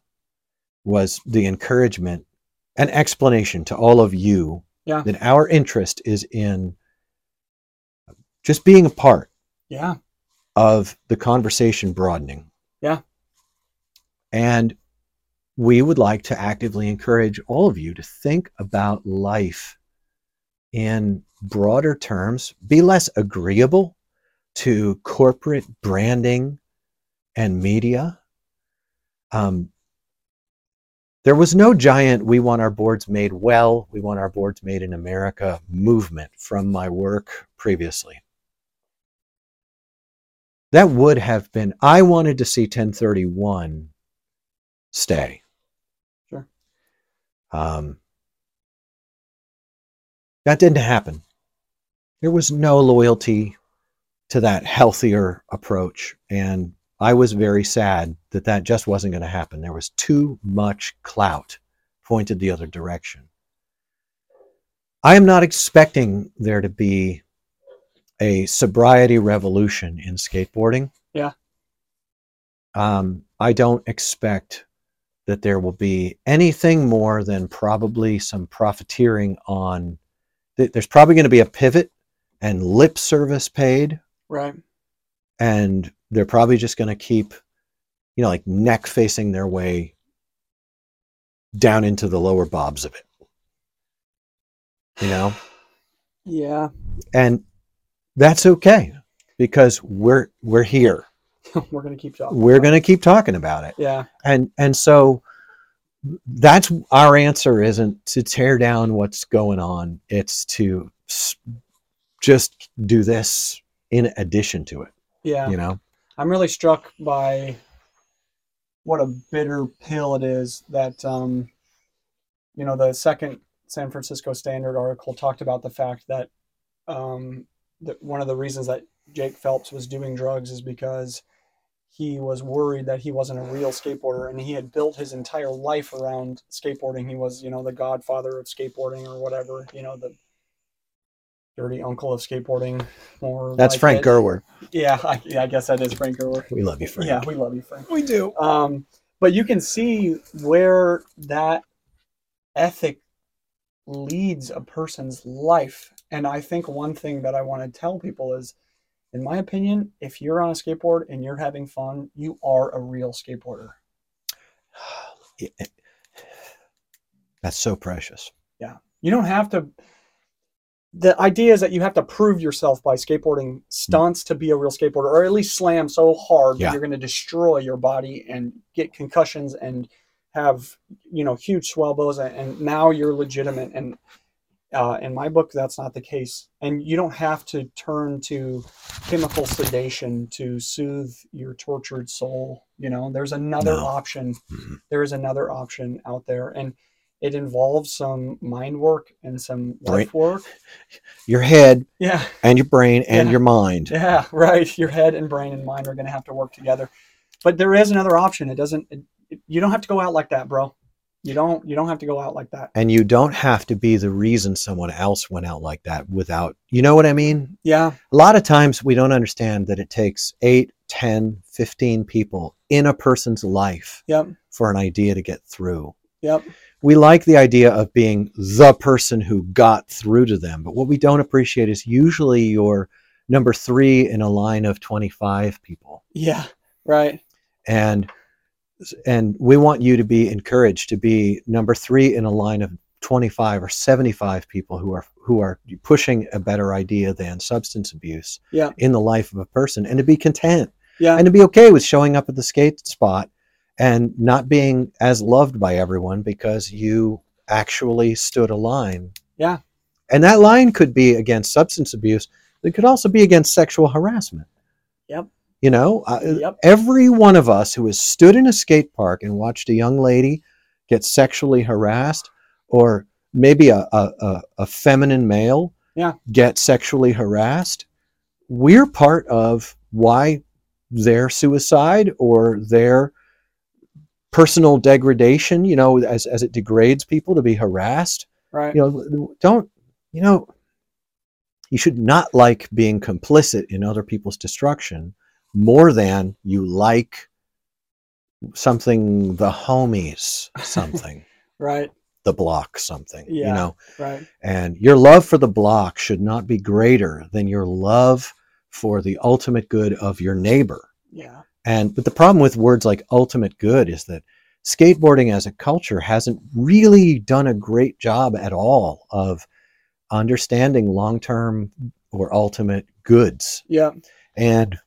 was the encouragement and explanation to all of you yeah. that our interest is in just being a part yeah. of the conversation broadening. Yeah. And we would like to actively encourage all of you to think about life in broader terms, be less agreeable to corporate branding and media. Um, There was no giant, we want our boards made well, we want our boards made in America movement from my work previously. That would have been, I wanted to see ten thirty-one stay. Sure. Um, that didn't happen. There was no loyalty to that healthier approach, and I was very sad that that just wasn't going to happen. There was too much clout pointed the other direction. I am not expecting there to be a sobriety revolution in skateboarding. Yeah. Um, I don't expect that there will be anything more than probably some profiteering on, th- there's probably going to be a pivot and lip service paid. Right. And they're probably just going to keep, you know, like neck facing their way down into the lower bobs of it, you know? Yeah. And that's okay, because we're, we're here. We're going to keep talking. We're going to keep talking about it. Yeah. And, and so that's our answer, isn't to tear down what's going on. It's to just do this in addition to it. Yeah. You know, I'm really struck by what a bitter pill it is that, um, you know, the second San Francisco Standard article talked about the fact that, um, that one of the reasons that Jake Phelps was doing drugs is because he was worried that he wasn't a real skateboarder, and he had built his entire life around skateboarding. He was, you know, the godfather of skateboarding or whatever, you know, the dirty uncle of skateboarding. Or that's like Frank Gerwer. Yeah, I, yeah, I guess that is Frank Gerwer. We love you, Frank. Yeah, we love you, Frank. We do. Um, but you can see where that ethic leads a person's life. And I think one thing that I want to tell people is, in my opinion, if you're on a skateboard and you're having fun, you are a real skateboarder. That's so precious. Yeah. You don't have to... The idea is that you have to prove yourself by skateboarding stunts to be a real skateboarder, or at least slam so hard yeah. that you're going to destroy your body and get concussions and have, you know, huge swells, and, and now you're legitimate. And uh, in my book, that's not the case. And you don't have to turn to chemical sedation to soothe your tortured soul. You know, there's another no. option. Mm-hmm. There is another option out there. And it involves some mind work and some life work. Your head yeah. and your brain and yeah. your mind. Yeah, right. Your head and brain and mind are going to have to work together. But there is another option. It doesn't, it, you don't have to go out like that, bro. You don't, you don't have to go out like that. And you don't have to be the reason someone else went out like that without, you know what I mean? Yeah. A lot of times we don't understand that it takes eight, ten, fifteen people in a person's life yep. for an idea to get through. Yep. We like the idea of being the person who got through to them, but what we don't appreciate is usually you're number three in a line of twenty-five people. Yeah, right. And and we want you to be encouraged to be number three in a line of twenty-five or seventy-five people who are who are pushing a better idea than substance abuse yeah. in the life of a person, and to be content yeah. and to be okay with showing up at the skate spot and not being as loved by everyone because you actually stood a line. Yeah. And that line could be against substance abuse. It could also be against sexual harassment. Yep. You know, uh, yep. every one of us who has stood in a skate park and watched a young lady get sexually harassed, or maybe a, a, a, a feminine male yeah. get sexually harassed, we're part of why their suicide or their personal degradation, you know, as as it degrades people to be harassed. Right. You know, don't, you know, you should not like being complicit in other people's destruction more than you like something, the homies, something. Right. The block, something, yeah, you know. Right. And your love for the block should not be greater than your love for the ultimate good of your neighbor. Yeah. And, but the problem with words like ultimate good is that skateboarding as a culture hasn't really done a great job at all of understanding long-term or ultimate goods. Yeah. And,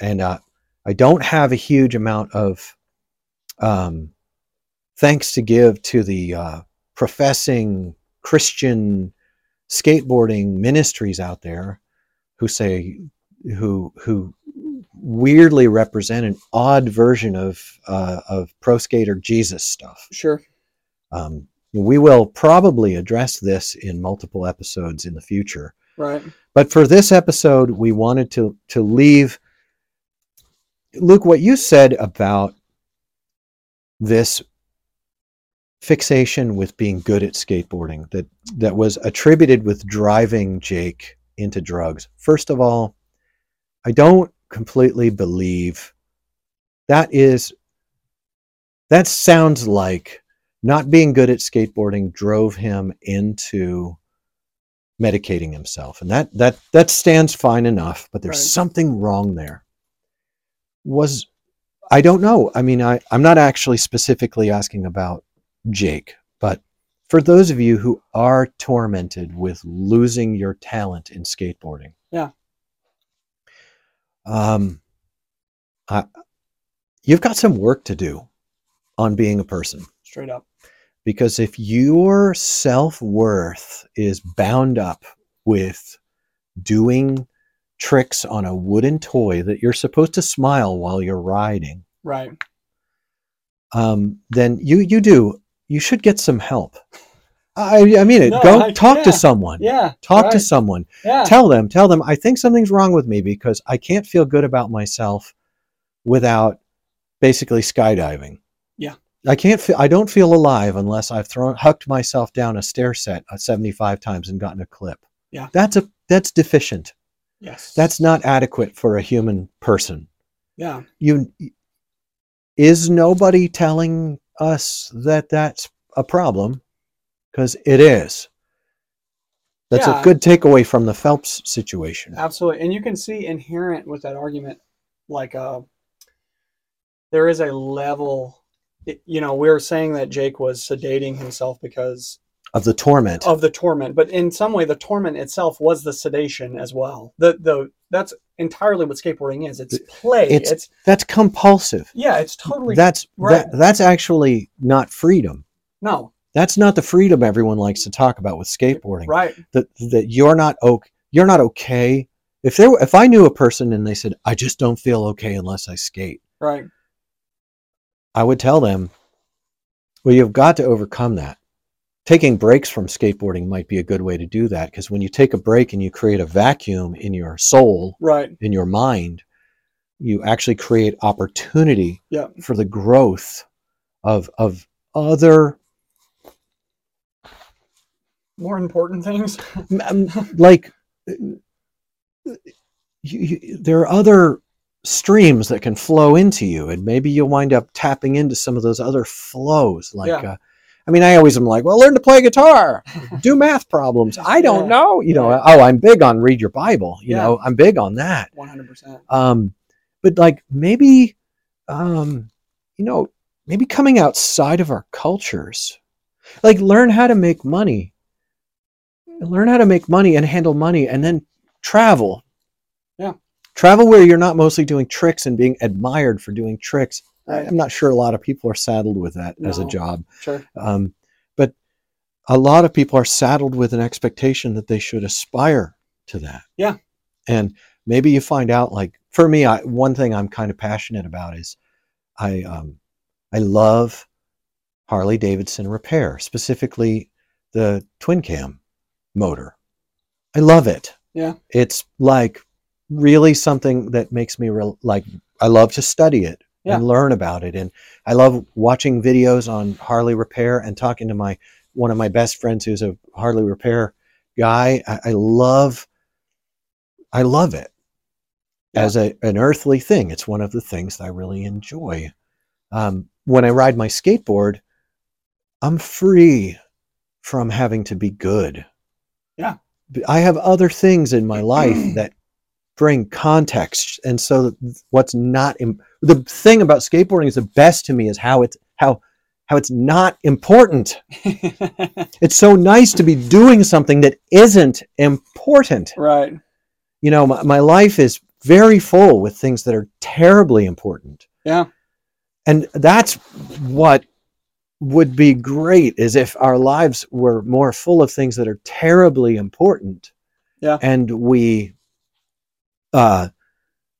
and, uh, I don't have a huge amount of, um, thanks to give to the uh, professing Christian skateboarding ministries out there who say, who who weirdly represent an odd version of uh, of pro skater Jesus stuff. Sure. Um, we will probably address this in multiple episodes in the future. Right. But for this episode, we wanted to to leave, Luke, what you said about this fixation with being good at skateboarding that that was attributed with driving Jake into drugs. First of all, I don't completely believe that is, that sounds like not being good at skateboarding drove him into medicating himself. And that that that stands fine enough, but there's right. something wrong there. Was, I don't know. I mean, I, I'm not actually specifically asking about Jake, but for those of you who are tormented with losing your talent in skateboarding. Yeah. Um, I, you've got some work to do on being a person. Straight up. Because if your self-worth is bound up with doing tricks on a wooden toy that you're supposed to smile while you're riding, right? Um, then you you do you should get some help. I I mean it. No, Go I, talk yeah. to someone. Yeah, talk right. to someone. Yeah. Tell them. Tell them. I think something's wrong with me because I can't feel good about myself without basically skydiving. Yeah. I can't feel, I don't feel alive unless I've thrown, hucked myself down a stair set seventy-five times and gotten a clip. Yeah. That's a, that's deficient. Yes. That's not adequate for a human person. Yeah. You, is nobody telling us that that's a problem? Because it is. That's yeah. a good takeaway from the Phelps situation. Absolutely. And you can see inherent with that argument, like, uh, there is a level. You know, we were saying that Jake was sedating himself because of the torment of the torment, but in some way, the torment itself was the sedation as well. The the that's entirely what skateboarding is. It's play. It's, it's that's compulsive. Yeah, it's totally that's right. that, that's actually not freedom. No, that's not the freedom everyone likes to talk about with skateboarding. Right. That that you're not okay. You're not okay. If there, if I knew a person and they said, "I just don't feel okay unless I skate," right. I would tell them, well, you've got to overcome that. Taking breaks from skateboarding might be a good way to do that, because when you take a break and you create a vacuum in your soul, right. in your mind, you actually create opportunity yeah. for the growth of of other more important things. Like you, you, there are other streams that can flow into you, and maybe you'll wind up tapping into some of those other flows. Like, yeah. uh, I mean, I always am like, well, learn to play guitar, do math problems. I don't yeah. know, you know, yeah. oh, I'm big on read your Bible, you yeah. know, I'm big on that. one hundred percent. Um, but like maybe, um, you know, maybe coming outside of our cultures, like learn how to make money, learn how to make money and handle money, and then travel. Yeah. Travel where you're not mostly doing tricks and being admired for doing tricks. I, I'm not sure a lot of people are saddled with that no, as a job. Sure. Um, but a lot of people are saddled with an expectation that they should aspire to that. Yeah. And maybe you find out, like, for me, I, one thing I'm kind of passionate about is I, um, I love Harley Davidson repair, specifically the twin cam motor. I love it. Yeah. It's like, really something that makes me real, like I love to study it yeah. and learn about it, and I love watching videos on Harley repair and talking to my one of my best friends who's a Harley repair guy. I, I love, I love it yeah. as a an earthly thing. It's one of the things that I really enjoy. Um, when I ride my skateboard, I'm free from having to be good. Yeah, I have other things in my life that bring context, and so what's not Im- the thing about skateboarding is the best to me is how it's how how it's not important. It's so nice to be doing something that isn't important. Right. You know, my, my life is very full with things that are terribly important. Yeah. And that's what would be great is if our lives were more full of things that are terribly important. Yeah. And we, uh,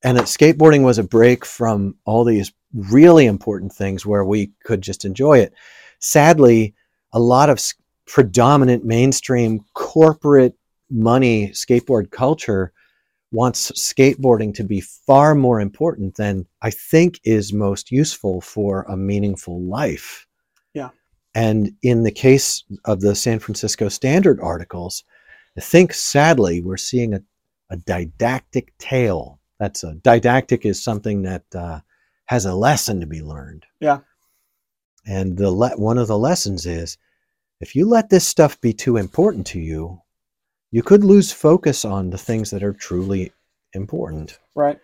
and that skateboarding was a break from all these really important things where we could just enjoy it. Sadly, a lot of predominant mainstream corporate money skateboard culture wants skateboarding to be far more important than I think is most useful for a meaningful life. Yeah. And in the case of the San Francisco Standard articles, I think sadly we're seeing a, a didactic tale. That's a didactic is something that uh, has a lesson to be learned. Yeah. And the le- one of the lessons is, if you let this stuff be too important to you, you could lose focus on the things that are truly important. Right.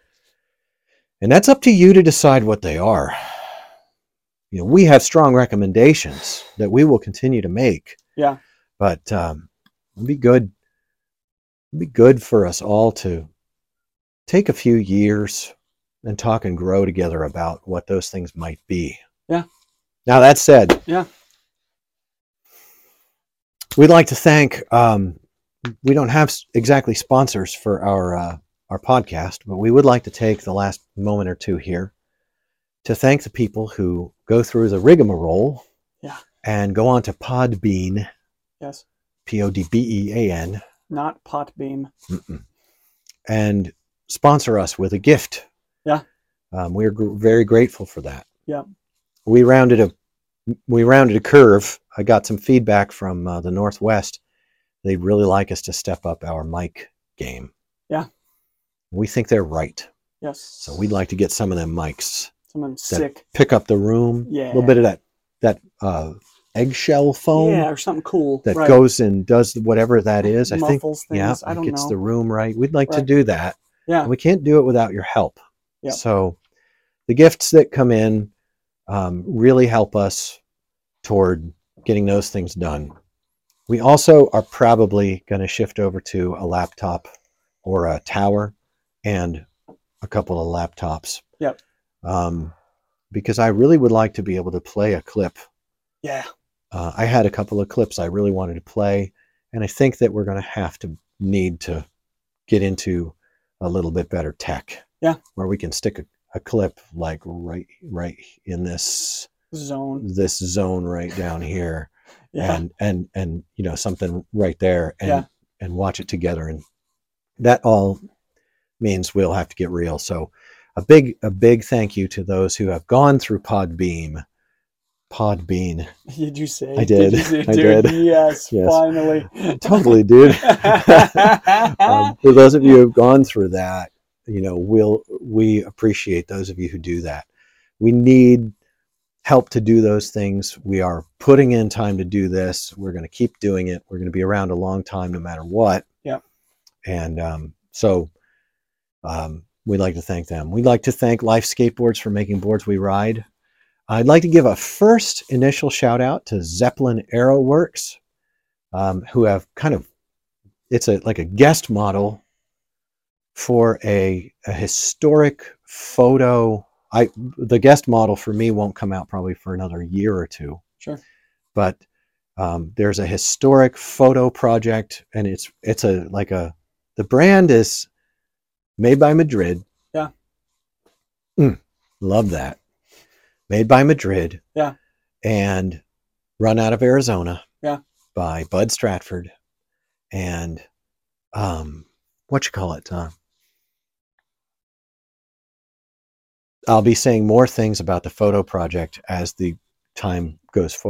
And that's up to you to decide what they are. You know, we have strong recommendations that we will continue to make. Yeah. But um, it'd be good. It'd be good for us all to take a few years and talk and grow together about what those things might be. Yeah. Now that said, yeah, we'd like to thank, um, we don't have exactly sponsors for our uh, our podcast, but we would like to take the last moment or two here to thank the people who go through the rigmarole, yeah, and go on to Podbean. Yes. P O D B E A N. Not Potbean. Mm-mm. And sponsor us with a gift. Yeah. Um, we're g- very grateful for that. Yeah. We rounded a we rounded a curve. I got some feedback from uh, the Northwest. They'd really like us to step up our mic game. Yeah. We think they're right. Yes. So we'd like to get some of them mics. Some of them sick. Pick up the room. Yeah. A little bit of that that uh, eggshell foam. Yeah, or something cool. That right. goes and does whatever that is. Muffles I think. Things. Yeah. I don't gets know. The room right. We'd like right. to do that. Yeah. And we can't do it without your help. Yeah. So the gifts that come in um, really help us toward getting those things done. We also are probably going to shift over to a laptop or a tower and a couple of laptops. Yep. Um, because I really would like to be able to play a clip. Yeah. Uh, I had a couple of clips I really wanted to play, and I think that we're going to have to need to get into a little bit better tech. Yeah. Where we can stick a, a clip like right, right in this zone, this zone right down here. Yeah. And, and, and, you know, something right there and, yeah. and watch it together. And that all means we'll have to get real. So a big, a big thank you to those who have gone through Podbean. Podbean. Did you say? I did. did, you say, I did. Yes, yes, finally. Totally, dude. um, for those of you who have gone through that, you know, we'll, we appreciate those of you who do that. We need help to do those things. We are putting in time to do this. We're going to keep doing it. We're going to be around a long time no matter what. Yeah. And um, so um, we'd like to thank them. We'd like to thank Life Skateboards for making boards we ride. I'd like to give a first initial shout out to Zeppelin Aero Works, um, who have kind of, it's a like a guest model for a, a historic photo. I, the guest model for me won't come out probably for another year or two. Sure. But um, there's a historic photo project, and it's it's a like a the brand is made by Madrid. Yeah. Mm, love that. Made by Madrid. Yeah. And run out of Arizona. Yeah. By Bud Stratford, and um, what you call it, Tom? Uh, I'll be saying more things about the photo project as the time goes forward.